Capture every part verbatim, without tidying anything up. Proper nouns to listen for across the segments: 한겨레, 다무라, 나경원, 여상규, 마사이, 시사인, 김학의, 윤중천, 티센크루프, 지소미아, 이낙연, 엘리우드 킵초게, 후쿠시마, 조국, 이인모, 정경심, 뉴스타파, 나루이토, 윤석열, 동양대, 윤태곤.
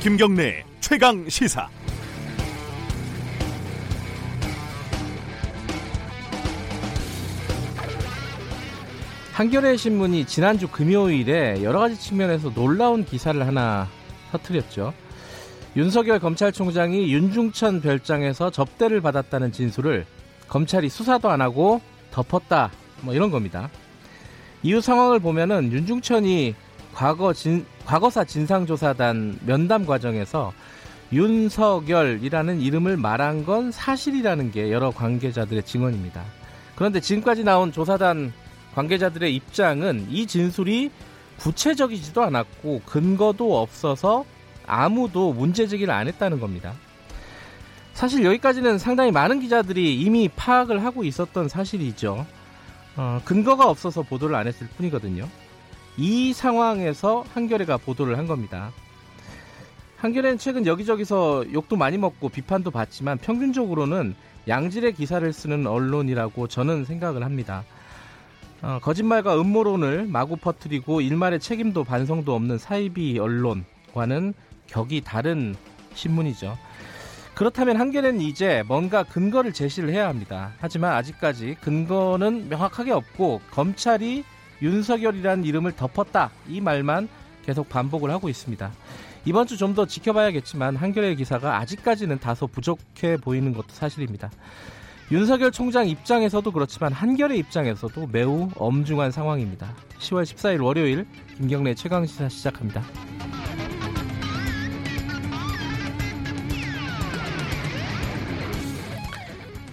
김경래 최강 시사. 한겨레 신문이 지난주 금요일에 여러 가지 측면에서 놀라운 기사를 하나 터뜨렸죠. 윤석열 검찰총장이 윤중천 별장에서 접대를 받았다는 진술을 검찰이 수사도 안 하고 덮었다, 뭐 이런 겁니다. 이후 상황을 보면은 윤중천이 과거 진, 과거사 진상조사단 면담 과정에서 윤석열이라는 이름을 말한 건 사실이라는 게 여러 관계자들의 증언입니다. 그런데 지금까지 나온 조사단 관계자들의 입장은 이 진술이 구체적이지도 않았고 근거도 없어서 아무도 문제제기를 안 했다는 겁니다. 사실 여기까지는 상당히 많은 기자들이 이미 파악을 하고 있었던 사실이죠. 어, 근거가 없어서 보도를 안 했을 뿐이거든요. 이 상황에서 한겨레가 보도를 한 겁니다. 한겨레는 최근 여기저기서 욕도 많이 먹고 비판도 받지만 평균적으로는 양질의 기사를 쓰는 언론이라고 저는 생각을 합니다. 어, 거짓말과 음모론을 마구 퍼뜨리고 일말의 책임도 반성도 없는 사이비 언론과는 격이 다른 신문이죠. 그렇다면 한겨레는 이제 뭔가 근거를 제시를 해야 합니다. 하지만 아직까지 근거는 명확하게 없고 검찰이 윤석열이라는 이름을 덮었다, 이 말만 계속 반복을 하고 있습니다. 이번 주 좀 더 지켜봐야겠지만 한겨레 기사가 아직까지는 다소 부족해 보이는 것도 사실입니다. 윤석열 총장 입장에서도 그렇지만 한겨레 입장에서도 매우 엄중한 상황입니다. 시월 십사일 월요일 김경래 최강시사 시작합니다.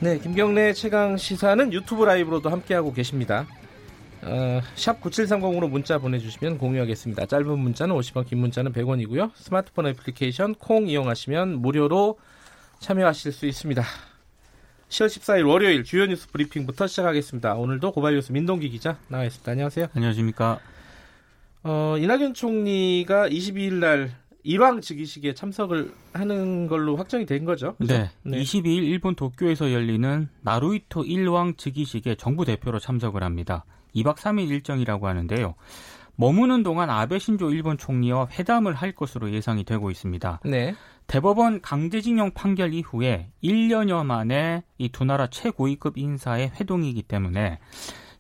네, 김경래 최강시사는 유튜브 라이브로도 함께하고 계십니다. 어, 샵 구칠삼공으로 문자 보내주시면 공유하겠습니다. 짧은 문자는 오십 원, 긴 문자는 백 원이고요. 스마트폰 애플리케이션 콩 이용하시면 무료로 참여하실 수 있습니다. 시월 십사일 월요일 주요 뉴스 브리핑부터 시작하겠습니다. 오늘도 고발뉴스 민동기 기자 나와 있습니다. 안녕하세요. 안녕하십니까. 어, 이낙연 총리가 이십이일날 일왕 즉위식에 참석을 하는 걸로 확정이 된 거죠? 그렇죠? 네. 네. 이십이일 일본 도쿄에서 열리는 나루이토 일왕 즉위식에 정부 대표로 참석을 합니다. 이박 삼일 일정이라고 하는데요. 머무는 동안 아베 신조 일본 총리와 회담을 할 것으로 예상이 되고 있습니다. 네. 대법원 강제징용 판결 이후에 일년여 만에 이 두 나라 최고위급 인사의 회동이기 때문에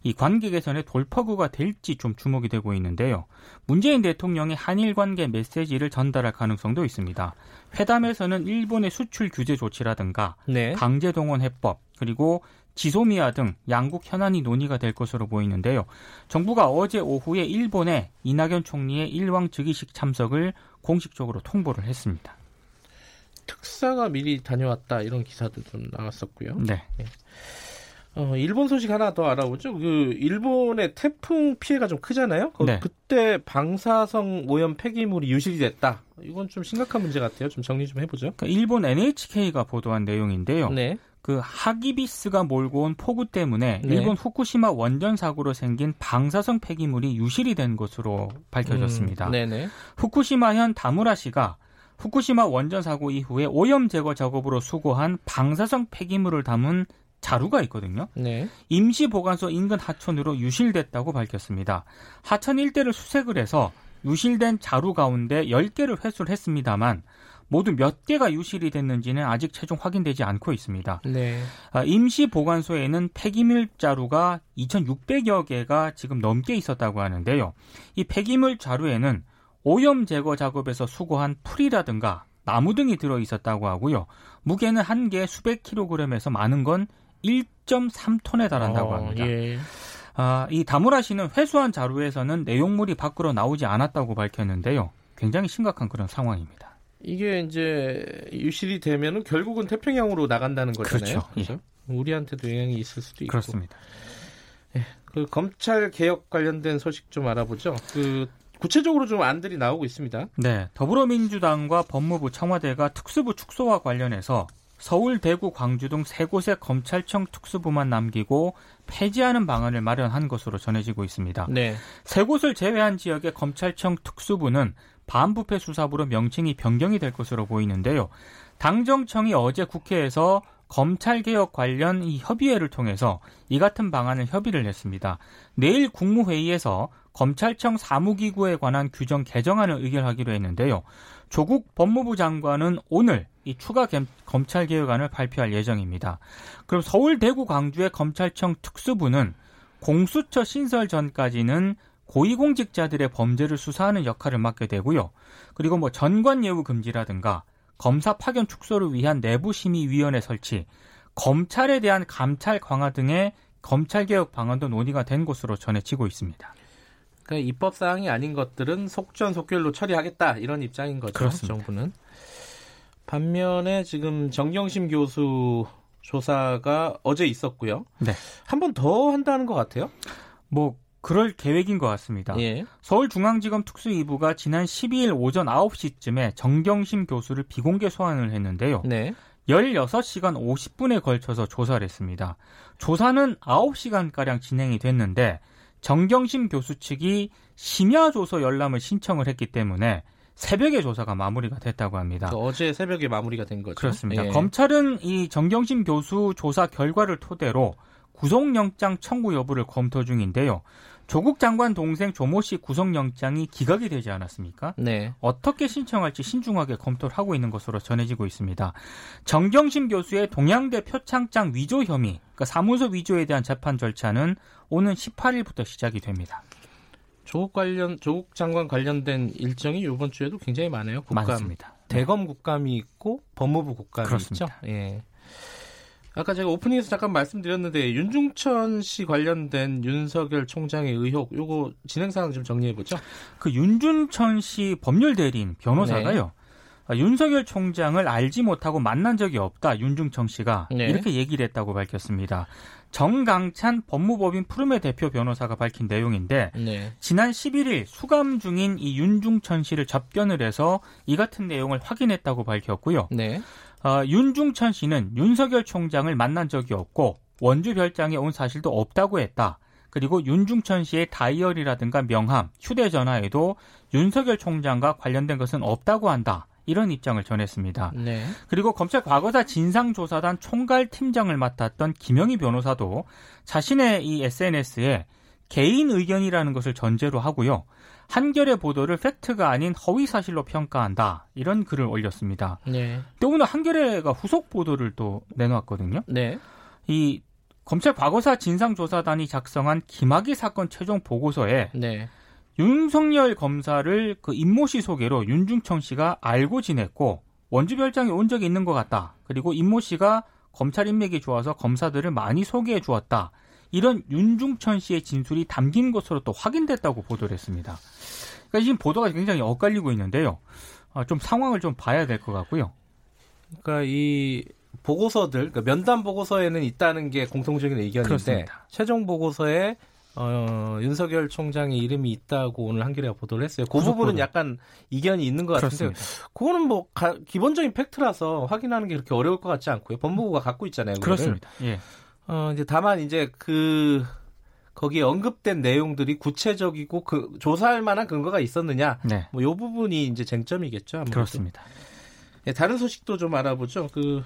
이 관계 개선의 돌파구가 될지 좀 주목이 되고 있는데요. 문재인 대통령의 한일 관계 메시지를 전달할 가능성도 있습니다. 회담에서는 일본의 수출 규제 조치라든가 네. 강제동원 해법 그리고 지소미아 등 양국 현안이 논의가 될 것으로 보이는데요. 정부가 어제 오후에 일본에 이낙연 총리의 일왕 즉위식 참석을 공식적으로 통보를 했습니다. 특사가 미리 다녀왔다 이런 기사도 좀 나왔었고요. 네. 네. 어, 일본 소식 하나 더 알아보죠. 그 일본의 태풍 피해가 좀 크잖아요. 그, 네. 그때 방사성 오염 폐기물이 유실이 됐다. 이건 좀 심각한 문제 같아요. 좀 정리 좀 해보죠. 그러니까 일본 엔에이치케이가 보도한 내용인데요. 네. 그 하기비스가 몰고 온 폭우 때문에 네. 일본 후쿠시마 원전 사고로 생긴 방사성 폐기물이 유실이 된 것으로 밝혀졌습니다. 음, 네네. 후쿠시마현 다무라시가 후쿠시마 원전 사고 이후에 오염 제거 작업으로 수거한 방사성 폐기물을 담은 자루가 있거든요. 네. 임시보관소 인근 하천으로 유실됐다고 밝혔습니다. 하천 일대를 수색을 해서 유실된 자루 가운데 열 개를 회수를 했습니다만 모두 몇 개가 유실이 됐는지는 아직 최종 확인되지 않고 있습니다. 네. 임시보관소에는 폐기물 자루가 이천육백여 개가 지금 넘게 있었다고 하는데요. 이 폐기물 자루에는 오염 제거 작업에서 수거한 풀이라든가 나무 등이 들어있었다고 하고요. 무게는 한 개에 수백 킬로그램에서 많은 건 일점삼 톤에 달한다고 합니다. 어, 예. 아, 이 다무라 씨는 회수한 자루에서는 내용물이 밖으로 나오지 않았다고 밝혔는데요. 굉장히 심각한 그런 상황입니다. 이게 이제 유실이 되면은 결국은 태평양으로 나간다는 거잖아요. 그렇죠. 그렇죠? 예. 우리한테도 영향이 있을 수도 있고. 그렇습니다. 예. 그 검찰 개혁 관련된 소식 좀 알아보죠. 그 구체적으로 좀 안들이 나오고 있습니다. 네. 더불어민주당과 법무부, 청와대가 특수부 축소와 관련해서 서울, 대구, 광주 등 세 곳의 검찰청 특수부만 남기고 폐지하는 방안을 마련한 것으로 전해지고 있습니다. 네. 세 곳을 제외한 지역의 검찰청 특수부는 반부패 수사부로 명칭이 변경이 될 것으로 보이는데요. 당정청이 어제 국회에서 검찰개혁 관련 이 협의회를 통해서 이 같은 방안을 협의를 했습니다. 내일 국무회의에서 검찰청 사무기구에 관한 규정 개정안을 의결하기로 했는데요. 조국 법무부 장관은 오늘 이 추가 검찰개혁안을 발표할 예정입니다. 그럼 서울, 대구, 광주의 검찰청 특수부는 공수처 신설 전까지는 고위공직자들의 범죄를 수사하는 역할을 맡게 되고요. 그리고 뭐 전관예우 금지라든가 검사 파견 축소를 위한 내부심의위원회 설치, 검찰에 대한 감찰 강화 등의 검찰개혁 방안도 논의가 된 것으로 전해지고 있습니다. 그 입법 사항이 아닌 것들은 속전속결로 처리하겠다 이런 입장인 거죠. 그렇습니다. 정부는. 반면에 지금 정경심 교수 조사가 어제 있었고요. 네. 한 번 더 한다는 것 같아요. 뭐 그럴 계획인 것 같습니다. 예. 서울중앙지검 특수이부가 지난 십이 일 오전 아홉 시쯤에 정경심 교수를 비공개 소환을 했는데요. 네. 열여섯 시간 오십 분에 걸쳐서 조사를 했습니다. 조사는 아홉 시간가량 진행이 됐는데 정경심 교수 측이 심야조서 열람을 신청을 했기 때문에 새벽에 조사가 마무리가 됐다고 합니다. 어제 새벽에 마무리가 된 거죠. 그렇습니다. 예. 검찰은 이 정경심 교수 조사 결과를 토대로 구속영장 청구 여부를 검토 중인데요. 조국 장관 동생 조모 씨 구속영장이 기각이 되지 않았습니까? 네. 어떻게 신청할지 신중하게 검토를 하고 있는 것으로 전해지고 있습니다. 정경심 교수의 동양대 표창장 위조 혐의, 그러니까 사무소 위조에 대한 재판 절차는 오는 십팔 일부터 시작이 됩니다. 조국 관련, 조국 장관 관련된 일정이 이번 주에도 굉장히 많아요. 국감. 맞습니다. 대검 국감이 있고 법무부 국감이 그렇습니다. 있죠. 예. 아까 제가 오프닝에서 잠깐 말씀드렸는데 윤중천 씨 관련된 윤석열 총장의 의혹, 요거 진행 상황 좀 정리해 보죠. 그 윤중천 씨 법률 대리인 변호사가요. 네. 윤석열 총장을 알지 못하고 만난 적이 없다. 윤중천 씨가 네. 이렇게 얘기를 했다고 밝혔습니다. 정강찬 법무법인 푸르메 대표 변호사가 밝힌 내용인데 네. 지난 십일 일 수감 중인 이 윤중천 씨를 접견을 해서 이 같은 내용을 확인했다고 밝혔고요. 네. 어, 윤중천 씨는 윤석열 총장을 만난 적이 없고 원주 별장에 온 사실도 없다고 했다. 그리고 윤중천 씨의 다이어리라든가 명함, 휴대전화에도 윤석열 총장과 관련된 것은 없다고 한다. 이런 입장을 전했습니다. 네. 그리고 검찰 과거사 진상조사단 총괄팀장을 맡았던 김영희 변호사도 자신의 이 에스엔에스에 개인 의견이라는 것을 전제로 하고요. 한겨레 보도를 팩트가 아닌 허위 사실로 평가한다. 이런 글을 올렸습니다. 네. 근데 오늘 한겨레가 후속 보도를 또 내놓았거든요. 네. 이 검찰 과거사 진상조사단이 작성한 김학의 사건 최종 보고서에 네. 윤석열 검사를 그 임모 씨 소개로 윤중천 씨가 알고 지냈고 원주 별장에 온 적이 있는 것 같다. 그리고 임모 씨가 검찰 인맥이 좋아서 검사들을 많이 소개해 주었다. 이런 윤중천 씨의 진술이 담긴 것으로 또 확인됐다고 보도를 했습니다. 그러니까 지금 보도가 굉장히 엇갈리고 있는데요. 좀 상황을 좀 봐야 될 것 같고요. 그러니까 이 보고서들, 그러니까 면담 보고서에는 있다는 게 공통적인 의견인데 그렇습니다. 최종 보고서에 어, 윤석열 총장의 이름이 있다고 오늘 한겨레가 보도를 했어요. 그 부분은 약간 이견이 있는 것 같은데 그렇습니다. 그거는 뭐 가, 기본적인 팩트라서 확인하는 게 그렇게 어려울 것 같지 않고요. 법무부가 갖고 있잖아요. 그거를. 그렇습니다. 예. 어, 이제 다만, 이제 그, 거기에 언급된 내용들이 구체적이고 그 조사할 만한 근거가 있었느냐. 네. 뭐 요 부분이 이제 쟁점이겠죠. 아무래도. 그렇습니다. 네, 다른 소식도 좀 알아보죠. 그,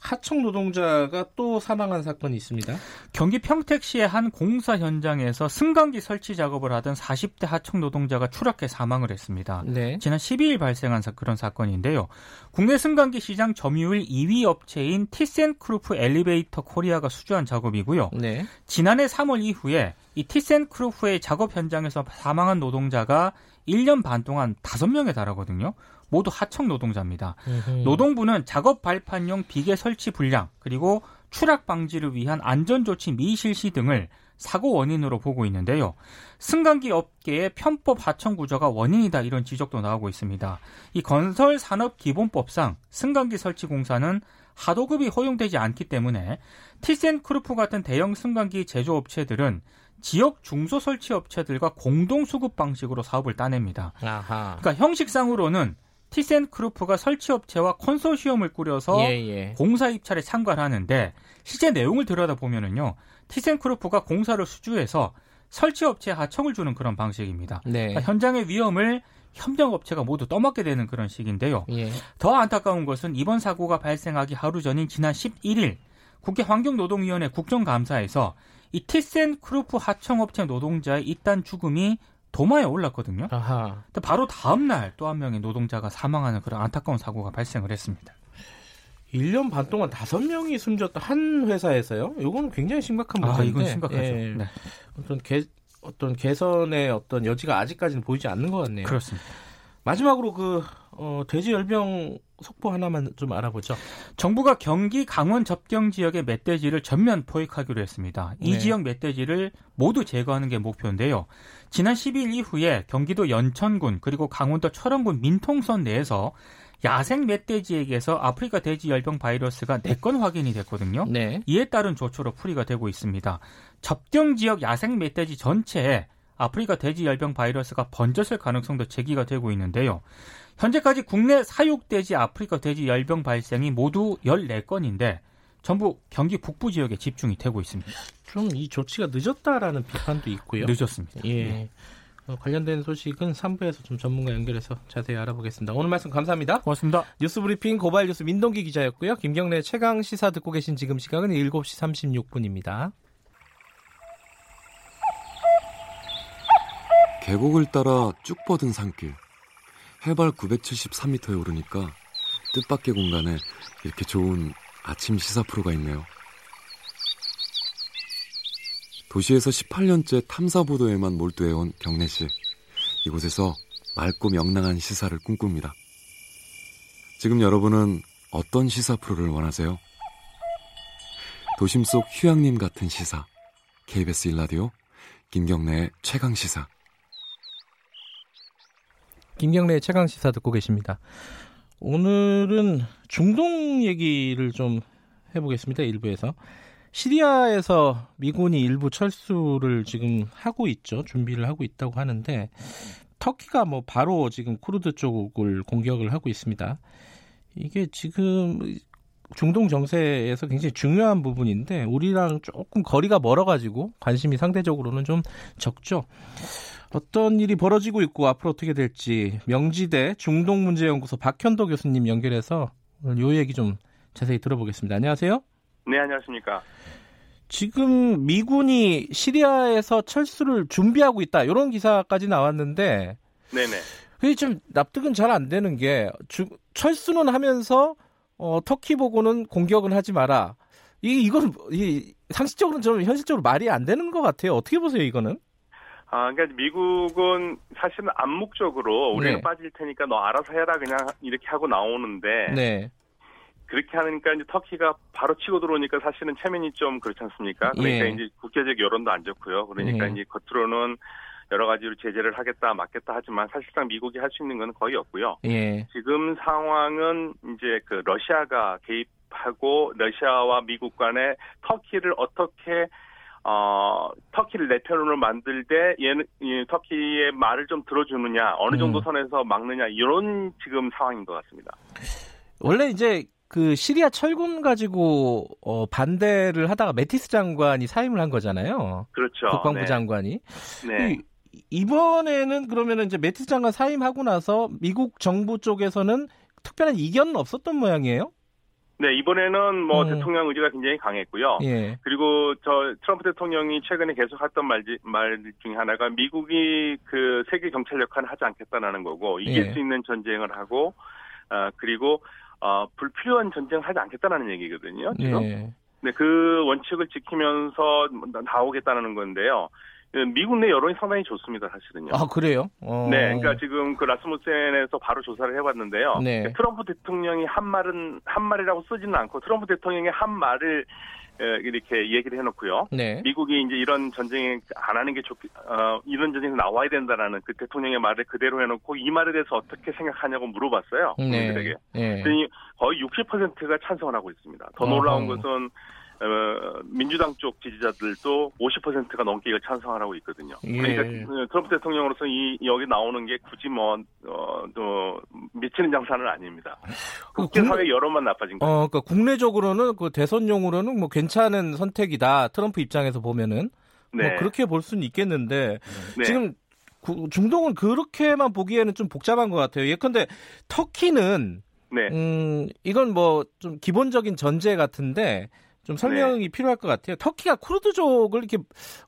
하청 노동자가 또 사망한 사건이 있습니다. 경기 평택시의 한 공사 현장에서 승강기 설치 작업을 하던 사십 대 하청 노동자가 추락해 사망을 했습니다. 네. 지난 십이 일 발생한 그런 사건인데요. 국내 승강기 시장 점유율 이 위 업체인 티센크루프 엘리베이터 코리아가 수주한 작업이고요. 네. 지난해 삼월 이후에 이 티센크루프의 작업 현장에서 사망한 노동자가 일 년 반 동안 다섯 명에 달하거든요. 모두 하청 노동자입니다. 으흠. 노동부는 작업 발판용 비계 설치 불량 그리고 추락 방지를 위한 안전조치 미실시 등을 사고 원인으로 보고 있는데요. 승강기 업계의 편법 하청 구조가 원인이다 이런 지적도 나오고 있습니다. 이 건설산업기본법상 승강기 설치 공사는 하도급이 허용되지 않기 때문에 티센크루프 같은 대형 승강기 제조업체들은 지역 중소 설치 업체들과 공동 수급 방식으로 사업을 따냅니다. 아하. 그러니까 형식상으로는 티센크루프가 설치업체와 컨소시엄을 꾸려서 예, 예. 공사 입찰에 참가를 하는데 실제 내용을 들여다보면요. 티센크루프가 공사를 수주해서 설치업체에 하청을 주는 그런 방식입니다. 네. 그러니까 현장의 위험을 협력업체가 모두 떠맡게 되는 그런 식인데요. 예. 더 안타까운 것은 이번 사고가 발생하기 하루 전인 지난 십일 일 국회 환경노동위원회 국정감사에서 이 티센크루프 하청업체 노동자의 잇단 죽음이 도마에 올랐거든요. 아하. 바로 다음 날 또 한 명의 노동자가 사망하는 그런 안타까운 사고가 발생을 했습니다. 일 년 반 동안 다섯 명이 숨졌다 한 회사에서요. 이건 굉장히 심각한 문제인데. 아, 이건 심각하죠. 예, 네. 어떤 개, 어떤 개선의 어떤 여지가 아직까지는 보이지 않는 것 같네요. 그렇습니다. 마지막으로 그 어, 돼지 열병 속보 하나만 좀 알아보죠. 정부가 경기 강원 접경 지역의 멧돼지를 전면 포획하기로 했습니다. 네. 이 지역 멧돼지를 모두 제거하는 게 목표인데요. 지난 십이 일 이후에 경기도 연천군 그리고 강원도 철원군 민통선 내에서 야생 멧돼지에게서 아프리카 돼지 열병 바이러스가 네 건 확인이 됐거든요. 네. 이에 따른 조처로 풀이가 되고 있습니다. 접경 지역 야생 멧돼지 전체에 아프리카 돼지 열병 바이러스가 번졌을 가능성도 제기가 되고 있는데요. 현재까지 국내 사육돼지 아프리카 돼지 열병 발생이 모두 열네 건인데 전부 경기 북부 지역에 집중이 되고 있습니다. 좀 이 조치가 늦었다라는 비판도 있고요. 늦었습니다. 예. 네. 관련된 소식은 삼 부에서 좀 전문가 연결해서 자세히 알아보겠습니다. 오늘 말씀 감사합니다. 고맙습니다. 뉴스브리핑 고발뉴스 민동기 기자였고요. 김경래 최강시사 듣고 계신 지금 시각은 일곱 시 삼십육 분입니다. 계곡을 따라 쭉 뻗은 산길. 해발 구백칠십삼 미터에 오르니까 뜻밖의 공간에 이렇게 좋은 아침 시사 프로가 있네요. 도시에서 십팔 년째 탐사보도에만 몰두해온 경래씨. 이곳에서 맑고 명랑한 시사를 꿈꿉니다. 지금 여러분은 어떤 시사 프로를 원하세요? 도심 속 휴양림 같은 시사. 케이비에스 일 라디오 김경래의 최강시사. 김경래의 최강시사 듣고 계십니다. 오늘은 중동 얘기를 좀 해보겠습니다. 일부에서. 시리아에서 미군이 일부 철수를 지금 하고 있죠. 준비를 하고 있다고 하는데 터키가 뭐 바로 지금 쿠르드 쪽을 공격을 하고 있습니다. 이게 지금 중동 정세에서 굉장히 중요한 부분인데 우리랑 조금 거리가 멀어가지고 관심이 상대적으로는 좀 적죠. 어떤 일이 벌어지고 있고 앞으로 어떻게 될지 명지대 중동문제연구소 박현도 교수님 연결해서 오늘 이 얘기 좀 자세히 들어보겠습니다. 안녕하세요. 네, 안녕하십니까. 지금 미군이 시리아에서 철수를 준비하고 있다. 이런 기사까지 나왔는데 네네. 그게 좀 납득은 잘 안 되는 게 주, 철수는 하면서 어, 터키 보고는 공격은 하지 마라. 이, 이건 이, 상식적으로는 좀 현실적으로 말이 안 되는 것 같아요. 어떻게 보세요, 이거는? 아, 그러니까 미국은 사실은 암묵적으로 우리는 네. 빠질 테니까 너 알아서 해라 그냥 이렇게 하고 나오는데 네. 그렇게 하니까 이제 터키가 바로 치고 들어오니까 사실은 체면이 좀 그렇지 않습니까? 그러니까 네. 이제 국제적 여론도 안 좋고요. 그러니까 네. 이제 겉으로는 여러 가지로 제재를 하겠다, 막겠다 하지만 사실상 미국이 할 수 있는 건 거의 없고요. 네. 지금 상황은 이제 그 러시아가 개입하고 러시아와 미국 간에 터키를 어떻게 어, 터키를 내 편으로 만들 때 얘는 이, 터키의 말을 좀 들어주느냐, 어느 정도 선에서 막느냐 이런 지금 상황인 것 같습니다. 원래 이제 그 시리아 철군 가지고 어, 반대를 하다가 메티스 장관이 사임을 한 거잖아요. 그렇죠. 국방부 네. 장관이. 네. 이번에는 그러면은 이제 메티스 장관 사임하고 나서 미국 정부 쪽에서는 특별한 이견은 없었던 모양이에요? 네, 이번에는 뭐 음. 대통령 의지가 굉장히 강했고요. 예. 그리고 저 트럼프 대통령이 최근에 계속 했던 말, 말 중에 하나가 미국이 그 세계 경찰 역할을 하지 않겠다라는 거고 이길 예. 수 있는 전쟁을 하고 어, 그리고 어, 불필요한 전쟁을 하지 않겠다라는 얘기거든요. 지금. 예. 네, 그 원칙을 지키면서 나오겠다는 건데요. 미국 내 여론이 상당히 좋습니다, 사실은요. 아, 그래요? 어... 네, 그러니까 지금 그 라스무센에서 바로 조사를 해봤는데요. 네. 그러니까 트럼프 대통령이 한 말은 한 말이라고 쓰지는 않고 트럼프 대통령이 한 말을 이렇게 얘기를 해놓고요. 네. 미국이 이제 이런 전쟁에 안 하는 게 좋, 어, 이런 전쟁에서 나와야 된다라는 그 대통령의 말을 그대로 해놓고 이 말에 대해서 어떻게 생각하냐고 물어봤어요. 국민들에게. 네. 네. 그랬더니 거의 육십 퍼센트가 찬성을 하고 있습니다. 더 놀라운 어허. 것은. 어, 민주당 쪽 지지자들도 오십 퍼센트가 넘게 이걸 찬성하라고 있거든요. 예. 그러니까 트럼프 대통령으로서 이 여기 나오는 게 굳이 뭐 어, 또 미치는 장사는 아닙니다. 국제 사회 여론만 나빠진 거예요. 어, 그러니까 국내적으로는 그 대선용으로는 뭐 괜찮은 선택이다. 트럼프 입장에서 보면은 네. 뭐 그렇게 볼 수는 있겠는데 네. 지금 구, 중동은 그렇게만 보기에는 좀 복잡한 것 같아요. 예컨대 터키는 네. 음, 이건 뭐 좀 기본적인 전제 같은데. 좀 설명이 네. 필요할 것 같아요. 터키가 쿠르드족을 이렇게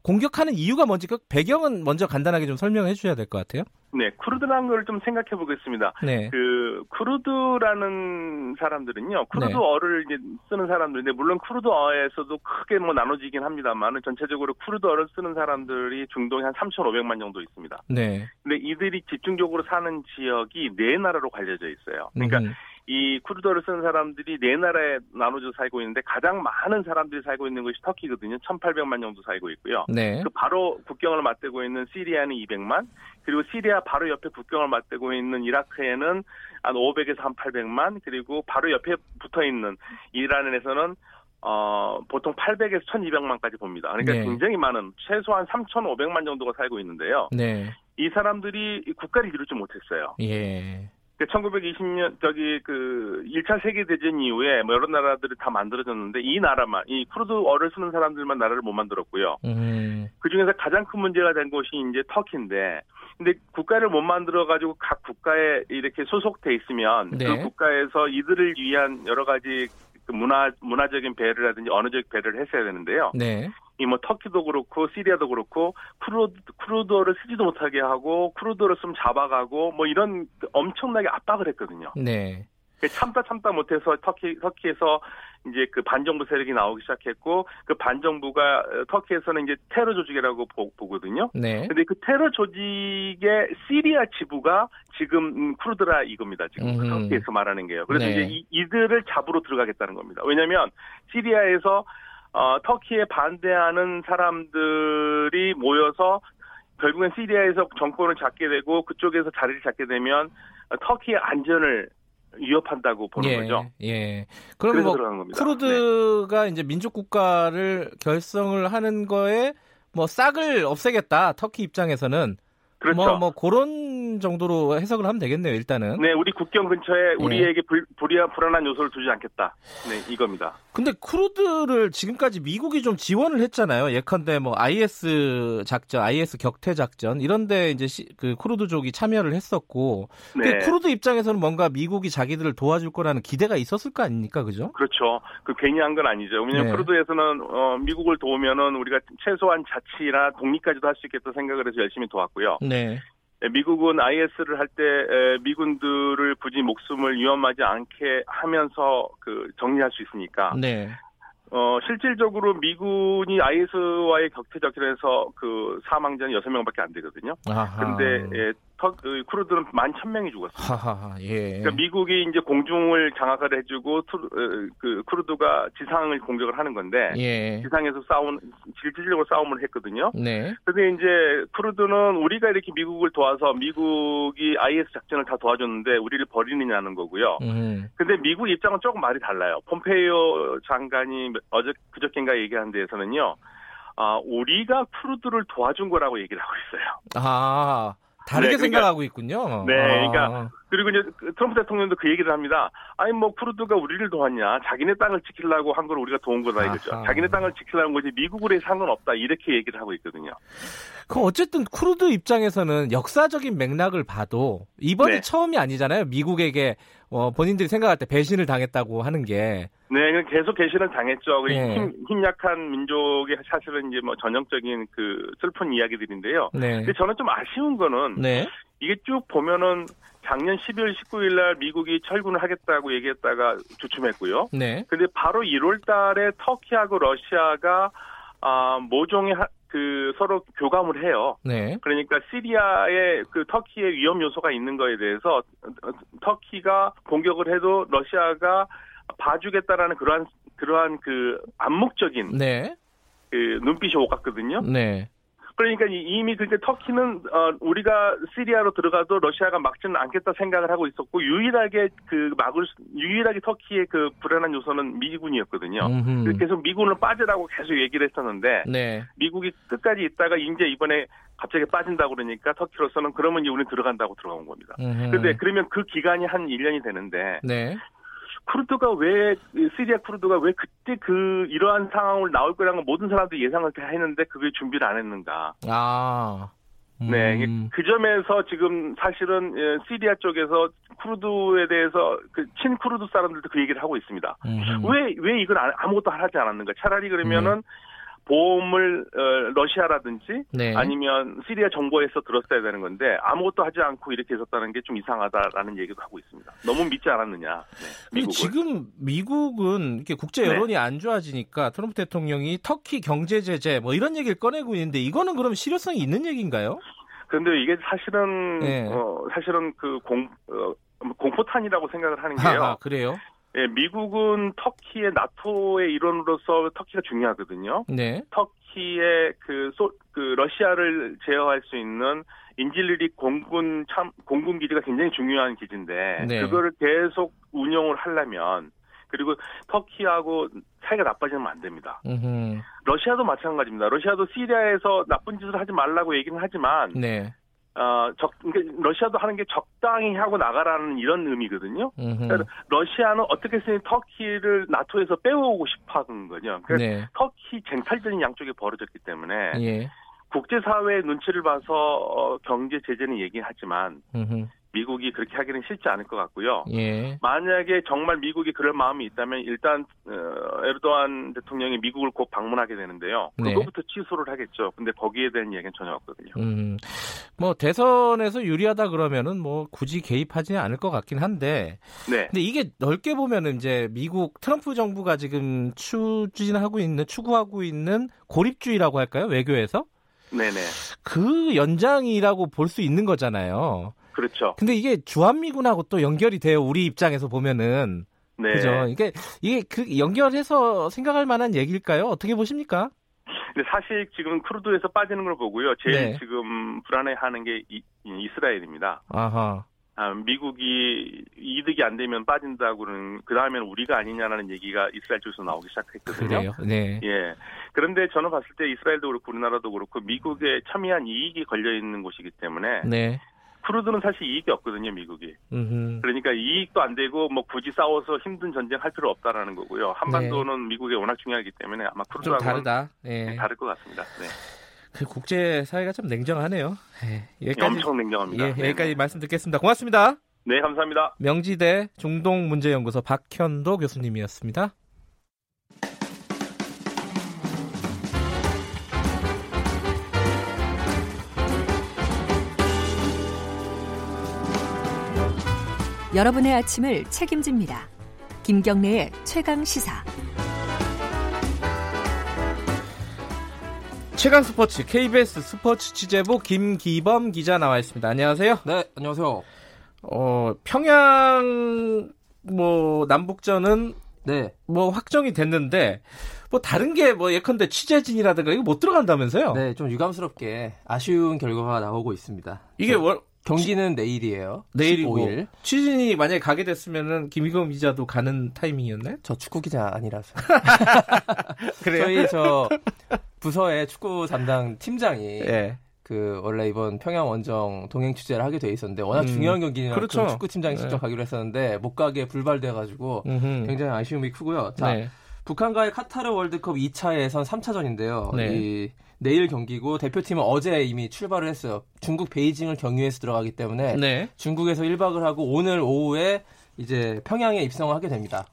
공격하는 이유가 뭔지 그 배경은 먼저 간단하게 좀 설명해 주셔야 될 것 같아요. 네, 쿠르드라는 걸 좀 생각해 보겠습니다. 네. 그 쿠르드라는 사람들은요, 쿠르드어를 네. 이제 쓰는 사람들인데 물론 쿠르드어에서도 크게 뭐 나눠지긴 합니다만 전체적으로 쿠르드어를 쓰는 사람들이 중동에 한 삼천오백만 정도 있습니다. 네. 근데 이들이 집중적으로 사는 지역이 네 나라로 갈려져 있어요. 그러니까 음. 이 쿠르드어를 쓰는 사람들이 네 나라에 나눠져 살고 있는데 가장 많은 사람들이 살고 있는 것이 터키거든요. 천팔백만 정도 살고 있고요. 네. 그 바로 국경을 맞대고 있는 시리아는 이백만, 그리고 시리아 바로 옆에 국경을 맞대고 있는 이라크에는 한 오백에서 한 팔백만, 그리고 바로 옆에 붙어 있는 이란에서는 어, 보통 팔백에서 천이백만까지 봅니다. 그러니까 네. 굉장히 많은, 최소한 삼천오백만 정도가 살고 있는데요. 네. 이 사람들이 국가를 이루지 못했어요. 예. 천구백이십 년 저기 그 일 차 세계 대전 이후에 뭐 여러 나라들이 다 만들어졌는데 이 나라만 이 쿠르드어를 쓰는 사람들만 나라를 못 만들었고요. 음. 그 중에서 가장 큰 문제가 된 곳이 이제 터키인데, 근데 국가를 못 만들어 가지고 각 국가에 이렇게 소속돼 있으면 네. 그 국가에서 이들을 위한 여러 가지 문화 문화적인 배려라든지 언어적 배려를 했어야 되는데요. 네. 이 뭐 터키도 그렇고 시리아도 그렇고 쿠르드, 쿠르드어를 쓰지도 못하게 하고 쿠르드어를 쓰면 잡아가고 뭐 이런 엄청나게 압박을 했거든요. 네. 참다 참다 못해서 터키 터키에서 이제 그 반정부 세력이 나오기 시작했고 그 반정부가 터키에서는 이제 테러 조직이라고 보, 보거든요. 네. 근데 그 테러 조직의 시리아 지부가 지금 쿠르드라 이겁니다. 지금 음. 터키에서 말하는 게요. 그래서 네. 이제 이, 이들을 잡으러 들어가겠다는 겁니다. 왜냐하면 시리아에서 어, 터키에 반대하는 사람들이 모여서 결국엔 시리아에서 정권을 잡게 되고 그쪽에서 자리를 잡게 되면 터키의 안전을 위협한다고 보는 예, 거죠. 예. 그럼 뭐 쿠르드가 네. 이제 민족 국가를 결성을 하는 거에 뭐 싹을 없애겠다. 터키 입장에서는 그렇죠. 뭐, 뭐 그런 정도로 해석을 하면 되겠네요. 일단은. 네, 우리 국경 근처에 우리에게 불, 불이한 불안한 요소를 두지 않겠다. 네, 이겁니다. 근데 쿠르드를 지금까지 미국이 좀 지원을 했잖아요. 예컨대 뭐 아이에스 작전, 아이에스 격퇴 작전 이런데 이제 시, 그 쿠르드족이 참여를 했었고, 근데 네. 쿠르드 입장에서는 뭔가 미국이 자기들을 도와줄 거라는 기대가 있었을 거 아닙니까, 그죠? 그렇죠. 그 괜히 한 건 아니죠. 왜냐하면 네. 쿠르드에서는 어, 미국을 도우면은 우리가 최소한 자치나 독립까지도 할 수 있겠다 생각을 해서 열심히 도왔고요. 네. 미국은 아이에스를 할 때 미군들을 굳이 목숨을 위험하지 않게 하면서 그 정리할 수 있으니까. 네. 어 실질적으로 미군이 아이에스와의 격퇴 작전에서 그 사망자는 여섯 명밖에 안 되거든요. 그런데 예, 그 쿠르드는 만 천 명이 죽었어요. 하하, 예. 그러니까 미국이 이제 공중을 장악을 해주고 그 쿠르드가 지상을 공격을 하는 건데 예. 지상에서 싸운 질질적으로 싸움을 했거든요. 네. 그런데 이제 쿠르드는 우리가 이렇게 미국을 도와서 미국이 아이에스 작전을 다 도와줬는데 우리를 버리느냐는 거고요. 그런데 음. 미국 입장은 조금 말이 달라요. 폼페이오 장관이 어제 그저께인가 얘기한 데에서는요, 아 우리가 쿠르드를 도와준 거라고 얘기를 하고 있어요. 아. 다르게 네, 그러니까, 생각하고 있군요. 네, 아. 그러니까 그리고 이제 트럼프 대통령도 그 얘기를 합니다. 아니 뭐 쿠르드가 우리를 도왔냐? 자기네 땅을 지키려고 한 걸 우리가 도운 거다 이거죠. 아하. 자기네 땅을 지키려는 거지 미국으로의 상관없다 이렇게 얘기를 하고 있거든요. 그럼 어쨌든 쿠르드 입장에서는 역사적인 맥락을 봐도 이번이 네. 처음이 아니잖아요. 미국에게 어, 본인들이 생각할 때 배신을 당했다고 하는 게. 네, 계속 배신을 당했죠. 네. 힘, 힘 약한 민족의 사실은 이제 뭐 전형적인 그 슬픈 이야기들인데요. 네. 근데 저는 좀 아쉬운 거는 네. 이게 쭉 보면은 작년 십이월 십구일 날 미국이 철군을 하겠다고 얘기했다가 주춤했고요. 네. 근데 바로 일월 달에 터키하고 러시아가 아, 모종의 하, 그 서로 교감을 해요. 네. 그러니까 시리아에 그 터키의 위험 요소가 있는 거에 대해서 터키가 공격을 해도 러시아가 봐주겠다라는 그러한 그러한 그 암묵적인 네. 그 눈빛이 오갔거든요. 네. 그러니까 이미 그때 터키는 어, 우리가 시리아로 들어가도 러시아가 막지는 않겠다 생각을 하고 있었고 유일하게 그 막을 유일하게 터키의 그 불안한 요소는 미군이었거든요. 음흠. 계속 미군을 빠지라고 계속 얘기를 했었는데 네. 미국이 끝까지 있다가 이제 이번에 갑자기 빠진다고 그러니까 터키로서는 그러면 이제 우리는 들어간다고 들어간 겁니다. 음흠. 그런데 그러면 그 기간이 한 일 년이 되는데. 네. 쿠르드가 왜 시리아 쿠르드가 왜 그때 그 이러한 상황을 나올 거라는 모든 사람들이 예상을 했는데 그게 준비를 안 했는가? 아, 네, 그 점에서 지금 사실은 시리아 쪽에서 쿠르드에 대해서 그 친 쿠르드 사람들도 그 얘기를 하고 있습니다. 왜, 왜 이건 아무것도 하지 않았는가? 차라리 그러면은 네. 보험을 러시아라든지 네. 아니면 시리아 정부에서 들었어야 되는 건데 아무것도 하지 않고 이렇게 있었다는 게 좀 이상하다라는 얘기도 하고 있습니다. 너무 믿지 않았느냐. 네, 미국은. 지금 미국은 이렇게 국제 여론이 네. 안 좋아지니까 트럼프 대통령이 터키 경제 제재 뭐 이런 얘기를 꺼내고 있는데 이거는 그럼 실효성이 있는 얘기인가요? 그런데 이게 사실은 네. 어, 사실은 그 공 어, 공포탄이라고 생각을 하는 게요. 아, 그래요? 예, 미국은 터키의 나토의 일원으로서 터키가 중요하거든요. 네. 터키의 그, 소, 그 러시아를 제어할 수 있는 인질리릭 공군 참 공군 기지가 굉장히 중요한 기지인데 네. 그거를 계속 운영을 하려면 그리고 터키하고 사이가 나빠지면 안 됩니다. 음흠. 러시아도 마찬가지입니다. 러시아도 시리아에서 나쁜 짓을 하지 말라고 얘기는 하지만. 네. 어, 적, 그러니까 러시아도 하는 게 적당히 하고 나가라는 이런 의미거든요. 그러니까 러시아는 어떻게든 터키를 나토에서 빼오고 싶어 하는 거죠. 그러니까 네. 터키 쟁탈전이 양쪽에 벌어졌기 때문에 예. 국제사회의 눈치를 봐서 어, 경제 제재는 얘기하지만 음흠. 미국이 그렇게 하기는 쉽지 않을 것 같고요. 예. 만약에 정말 미국이 그럴 마음이 있다면 일단 어, 에르도안 대통령이 미국을 곧 방문하게 되는데요. 그것부터 네. 취소를 하겠죠. 근데 거기에 대한 이야기는 전혀 없거든요. 음, 뭐 대선에서 유리하다 그러면은 뭐 굳이 개입하지는 않을 것 같긴 한데. 네. 근데 이게 넓게 보면은 이제 미국 트럼프 정부가 지금 추진하고 있는 추구하고 있는 고립주의라고 할까요? 외교에서? 네네. 그 연장이라고 볼 수 있는 거잖아요. 그렇죠. 근데 이게 주한미군하고 또 연결이 돼요. 우리 입장에서 보면은. 네. 그죠. 이게, 이게 그 연결해서 생각할 만한 얘기일까요? 어떻게 보십니까? 근데 사실 지금 크루드에서 빠지는 걸 보고요. 제일 네. 지금 불안해하는 게 이, 이스라엘입니다. 아하. 아, 미국이 이득이 안 되면 빠진다고 그러는, 그 다음엔 우리가 아니냐라는 얘기가 이스라엘 쪽에서 나오기 시작했거든요. 그래요? 네. 예. 그런데 저는 봤을 때 이스라엘도 그렇고 우리나라도 그렇고 미국에 첨예한 이익이 걸려있는 곳이기 때문에. 네. 쿠르드는 사실 이익이 없거든요, 미국이. 음흠. 그러니까 이익도 안 되고 뭐 굳이 싸워서 힘든 전쟁할 필요 없다라는 거고요. 한반도는 네. 미국에 워낙 중요하기 때문에 아마 쿠르드하고는 다르다. 네. 다를 것 같습니다. 네. 그 국제 사회가 참 냉정하네요. 예, 여기까지, 엄청 냉정합니다. 예, 여기까지 말씀 듣겠습니다. 고맙습니다. 네, 감사합니다. 명지대 중동문제연구소 박현도 교수님이었습니다. 여러분의 아침을 책임집니다. 김경래의 최강시사. 최강스포츠 케이비에스 스포츠 취재부 김기범 기자 나와 있습니다. 안녕하세요. 네, 안녕하세요. 어, 평양 뭐 남북전은 네. 뭐 확정이 됐는데 뭐 다른 게 뭐 예컨대 취재진이라든가 이거 못 들어간다면서요? 네, 좀 유감스럽게 아쉬운 결과가 나오고 있습니다. 이게 월 뭐, 경기는 치... 내일이에요. 내일이고. 십오 일. 취진이 만약에 가게 됐으면은 김희겸 기자도 가는 타이밍이었네? 저 축구 기자 아니라서. 그래요? 저희 저 부서의 축구 담당 팀장이 네. 그 원래 이번 평양 원정 동행 취재를 하게 돼 있었는데 워낙 음. 중요한 경기니까 그렇죠. 축구 팀장이 직접 네. 가기로 했었는데 못 가게 불발돼가지고 음흠. 굉장히 아쉬움이 크고요. 자, 네. 북한과의 카타르 월드컵 이 차 예선 삼 차전인데요. 네. 이 내일 경기고 대표팀은 어제 이미 출발을 했어요. 중국 베이징을 경유해서 들어가기 때문에 네. 중국에서 일 박을 하고 오늘 오후에 이제 평양에 입성을 하게 됩니다.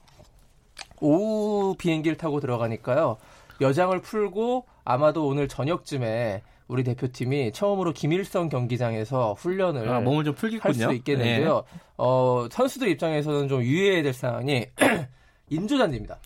오후 비행기를 타고 들어가니까요. 여장을 풀고 아마도 오늘 저녁쯤에 우리 대표팀이 처음으로 김일성 경기장에서 훈련을 아, 몸을 좀 풀겠군요. 할 수 있겠는데요. 네. 어, 선수들 입장에서는 좀 유의해야 될 사항이 인조잔디입니다.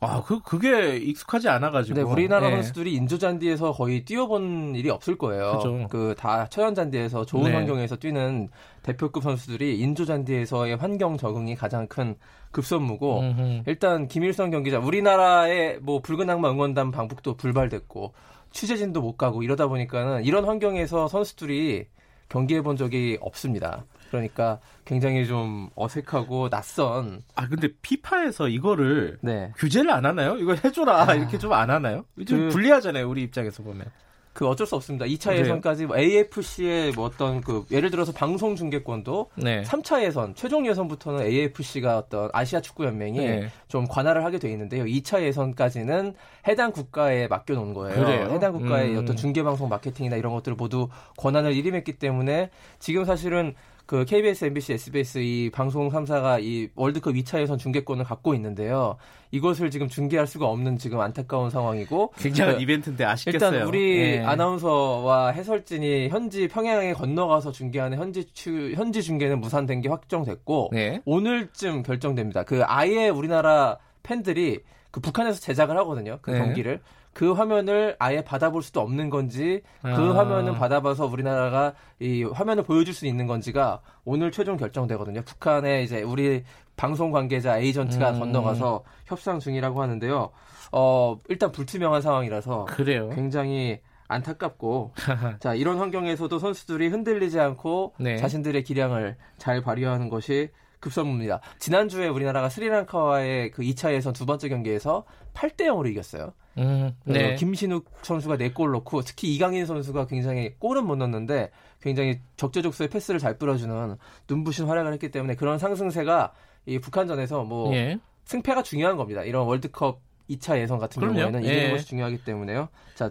아, 그, 그게 익숙하지 않아가지고. 네, 우리나라 네. 선수들이 인조잔디에서 거의 뛰어본 일이 없을 거예요. 그죠. 그, 다 천연잔디에서 좋은 네. 환경에서 뛰는 대표급 선수들이 인조잔디에서의 환경 적응이 가장 큰 급선무고, 음흠. 일단 김일성 경기장, 우리나라의 뭐 붉은 악마 응원단 방북도 불발됐고, 취재진도 못 가고 이러다 보니까는 이런 환경에서 선수들이 경기해본 적이 없습니다. 그러니까 굉장히 좀 어색하고 낯선. 아 근데 피파에서 이거를 네. 규제를 안 하나요? 이거 해줘라 아, 이렇게 좀 안 하나요? 좀 그, 불리하잖아요 우리 입장에서 보면. 그 어쩔 수 없습니다. 이 차 그래요? 예선까지 에이에프씨의 뭐 어떤 그 예를 들어서 방송 중계권도 네. 삼 차 예선, 최종 예선부터는 에이에프씨가 어떤 아시아 축구 연맹이 네. 좀 관할을 하게 돼 있는데요. 이 차 예선까지는 해당 국가에 맡겨 놓은 거예요. 그래요? 해당 국가의 음. 어떤 중계 방송 마케팅이나 이런 것들을 모두 권한을 일임했기 때문에 지금 사실은 그 케이비에스, 엠비씨, 에스비에스 이 방송 삼 사가 이 월드컵 이 차 예선 중계권을 갖고 있는데요. 이것을 지금 중계할 수가 없는 지금 안타까운 상황이고 굉장한 그, 이벤트인데 아쉽겠어요. 일단 우리 네. 아나운서와 해설진이 현지 평양에 건너가서 중계하는 현지 추, 현지 중계는 무산된 게 확정됐고 네. 오늘쯤 결정됩니다. 그 아예 우리나라 팬들이 그 북한에서 제작을 하거든요. 그 네. 경기를. 그 화면을 아예 받아볼 수도 없는 건지 그 아... 화면은 받아봐서 우리나라가 이 화면을 보여줄 수 있는 건지가 오늘 최종 결정되거든요. 북한에 이제 우리 방송 관계자 에이전트가 음... 건너가서 협상 중이라고 하는데요. 어, 일단 불투명한 상황이라서 그래요. 굉장히 안타깝고 자, 이런 환경에서도 선수들이 흔들리지 않고 네. 자신들의 기량을 잘 발휘하는 것이 급선무입니다. 지난주에 우리나라가 스리랑카와의 그 이 차 예선 두 번째 경기에서 팔 대 영으로 이겼어요. 음, 네. 김신욱 선수가 네 골 넣고 특히 이강인 선수가 굉장히 골은 못 넣었는데 굉장히 적재적소에 패스를 잘 뿌려주는 눈부신 활약을 했기 때문에 그런 상승세가 이 북한전에서 뭐 예. 승패가 중요한 겁니다. 이런 월드컵 이 차 예선 같은 그럼요. 경우에는 예. 이기는 것이 중요하기 때문에요. 자,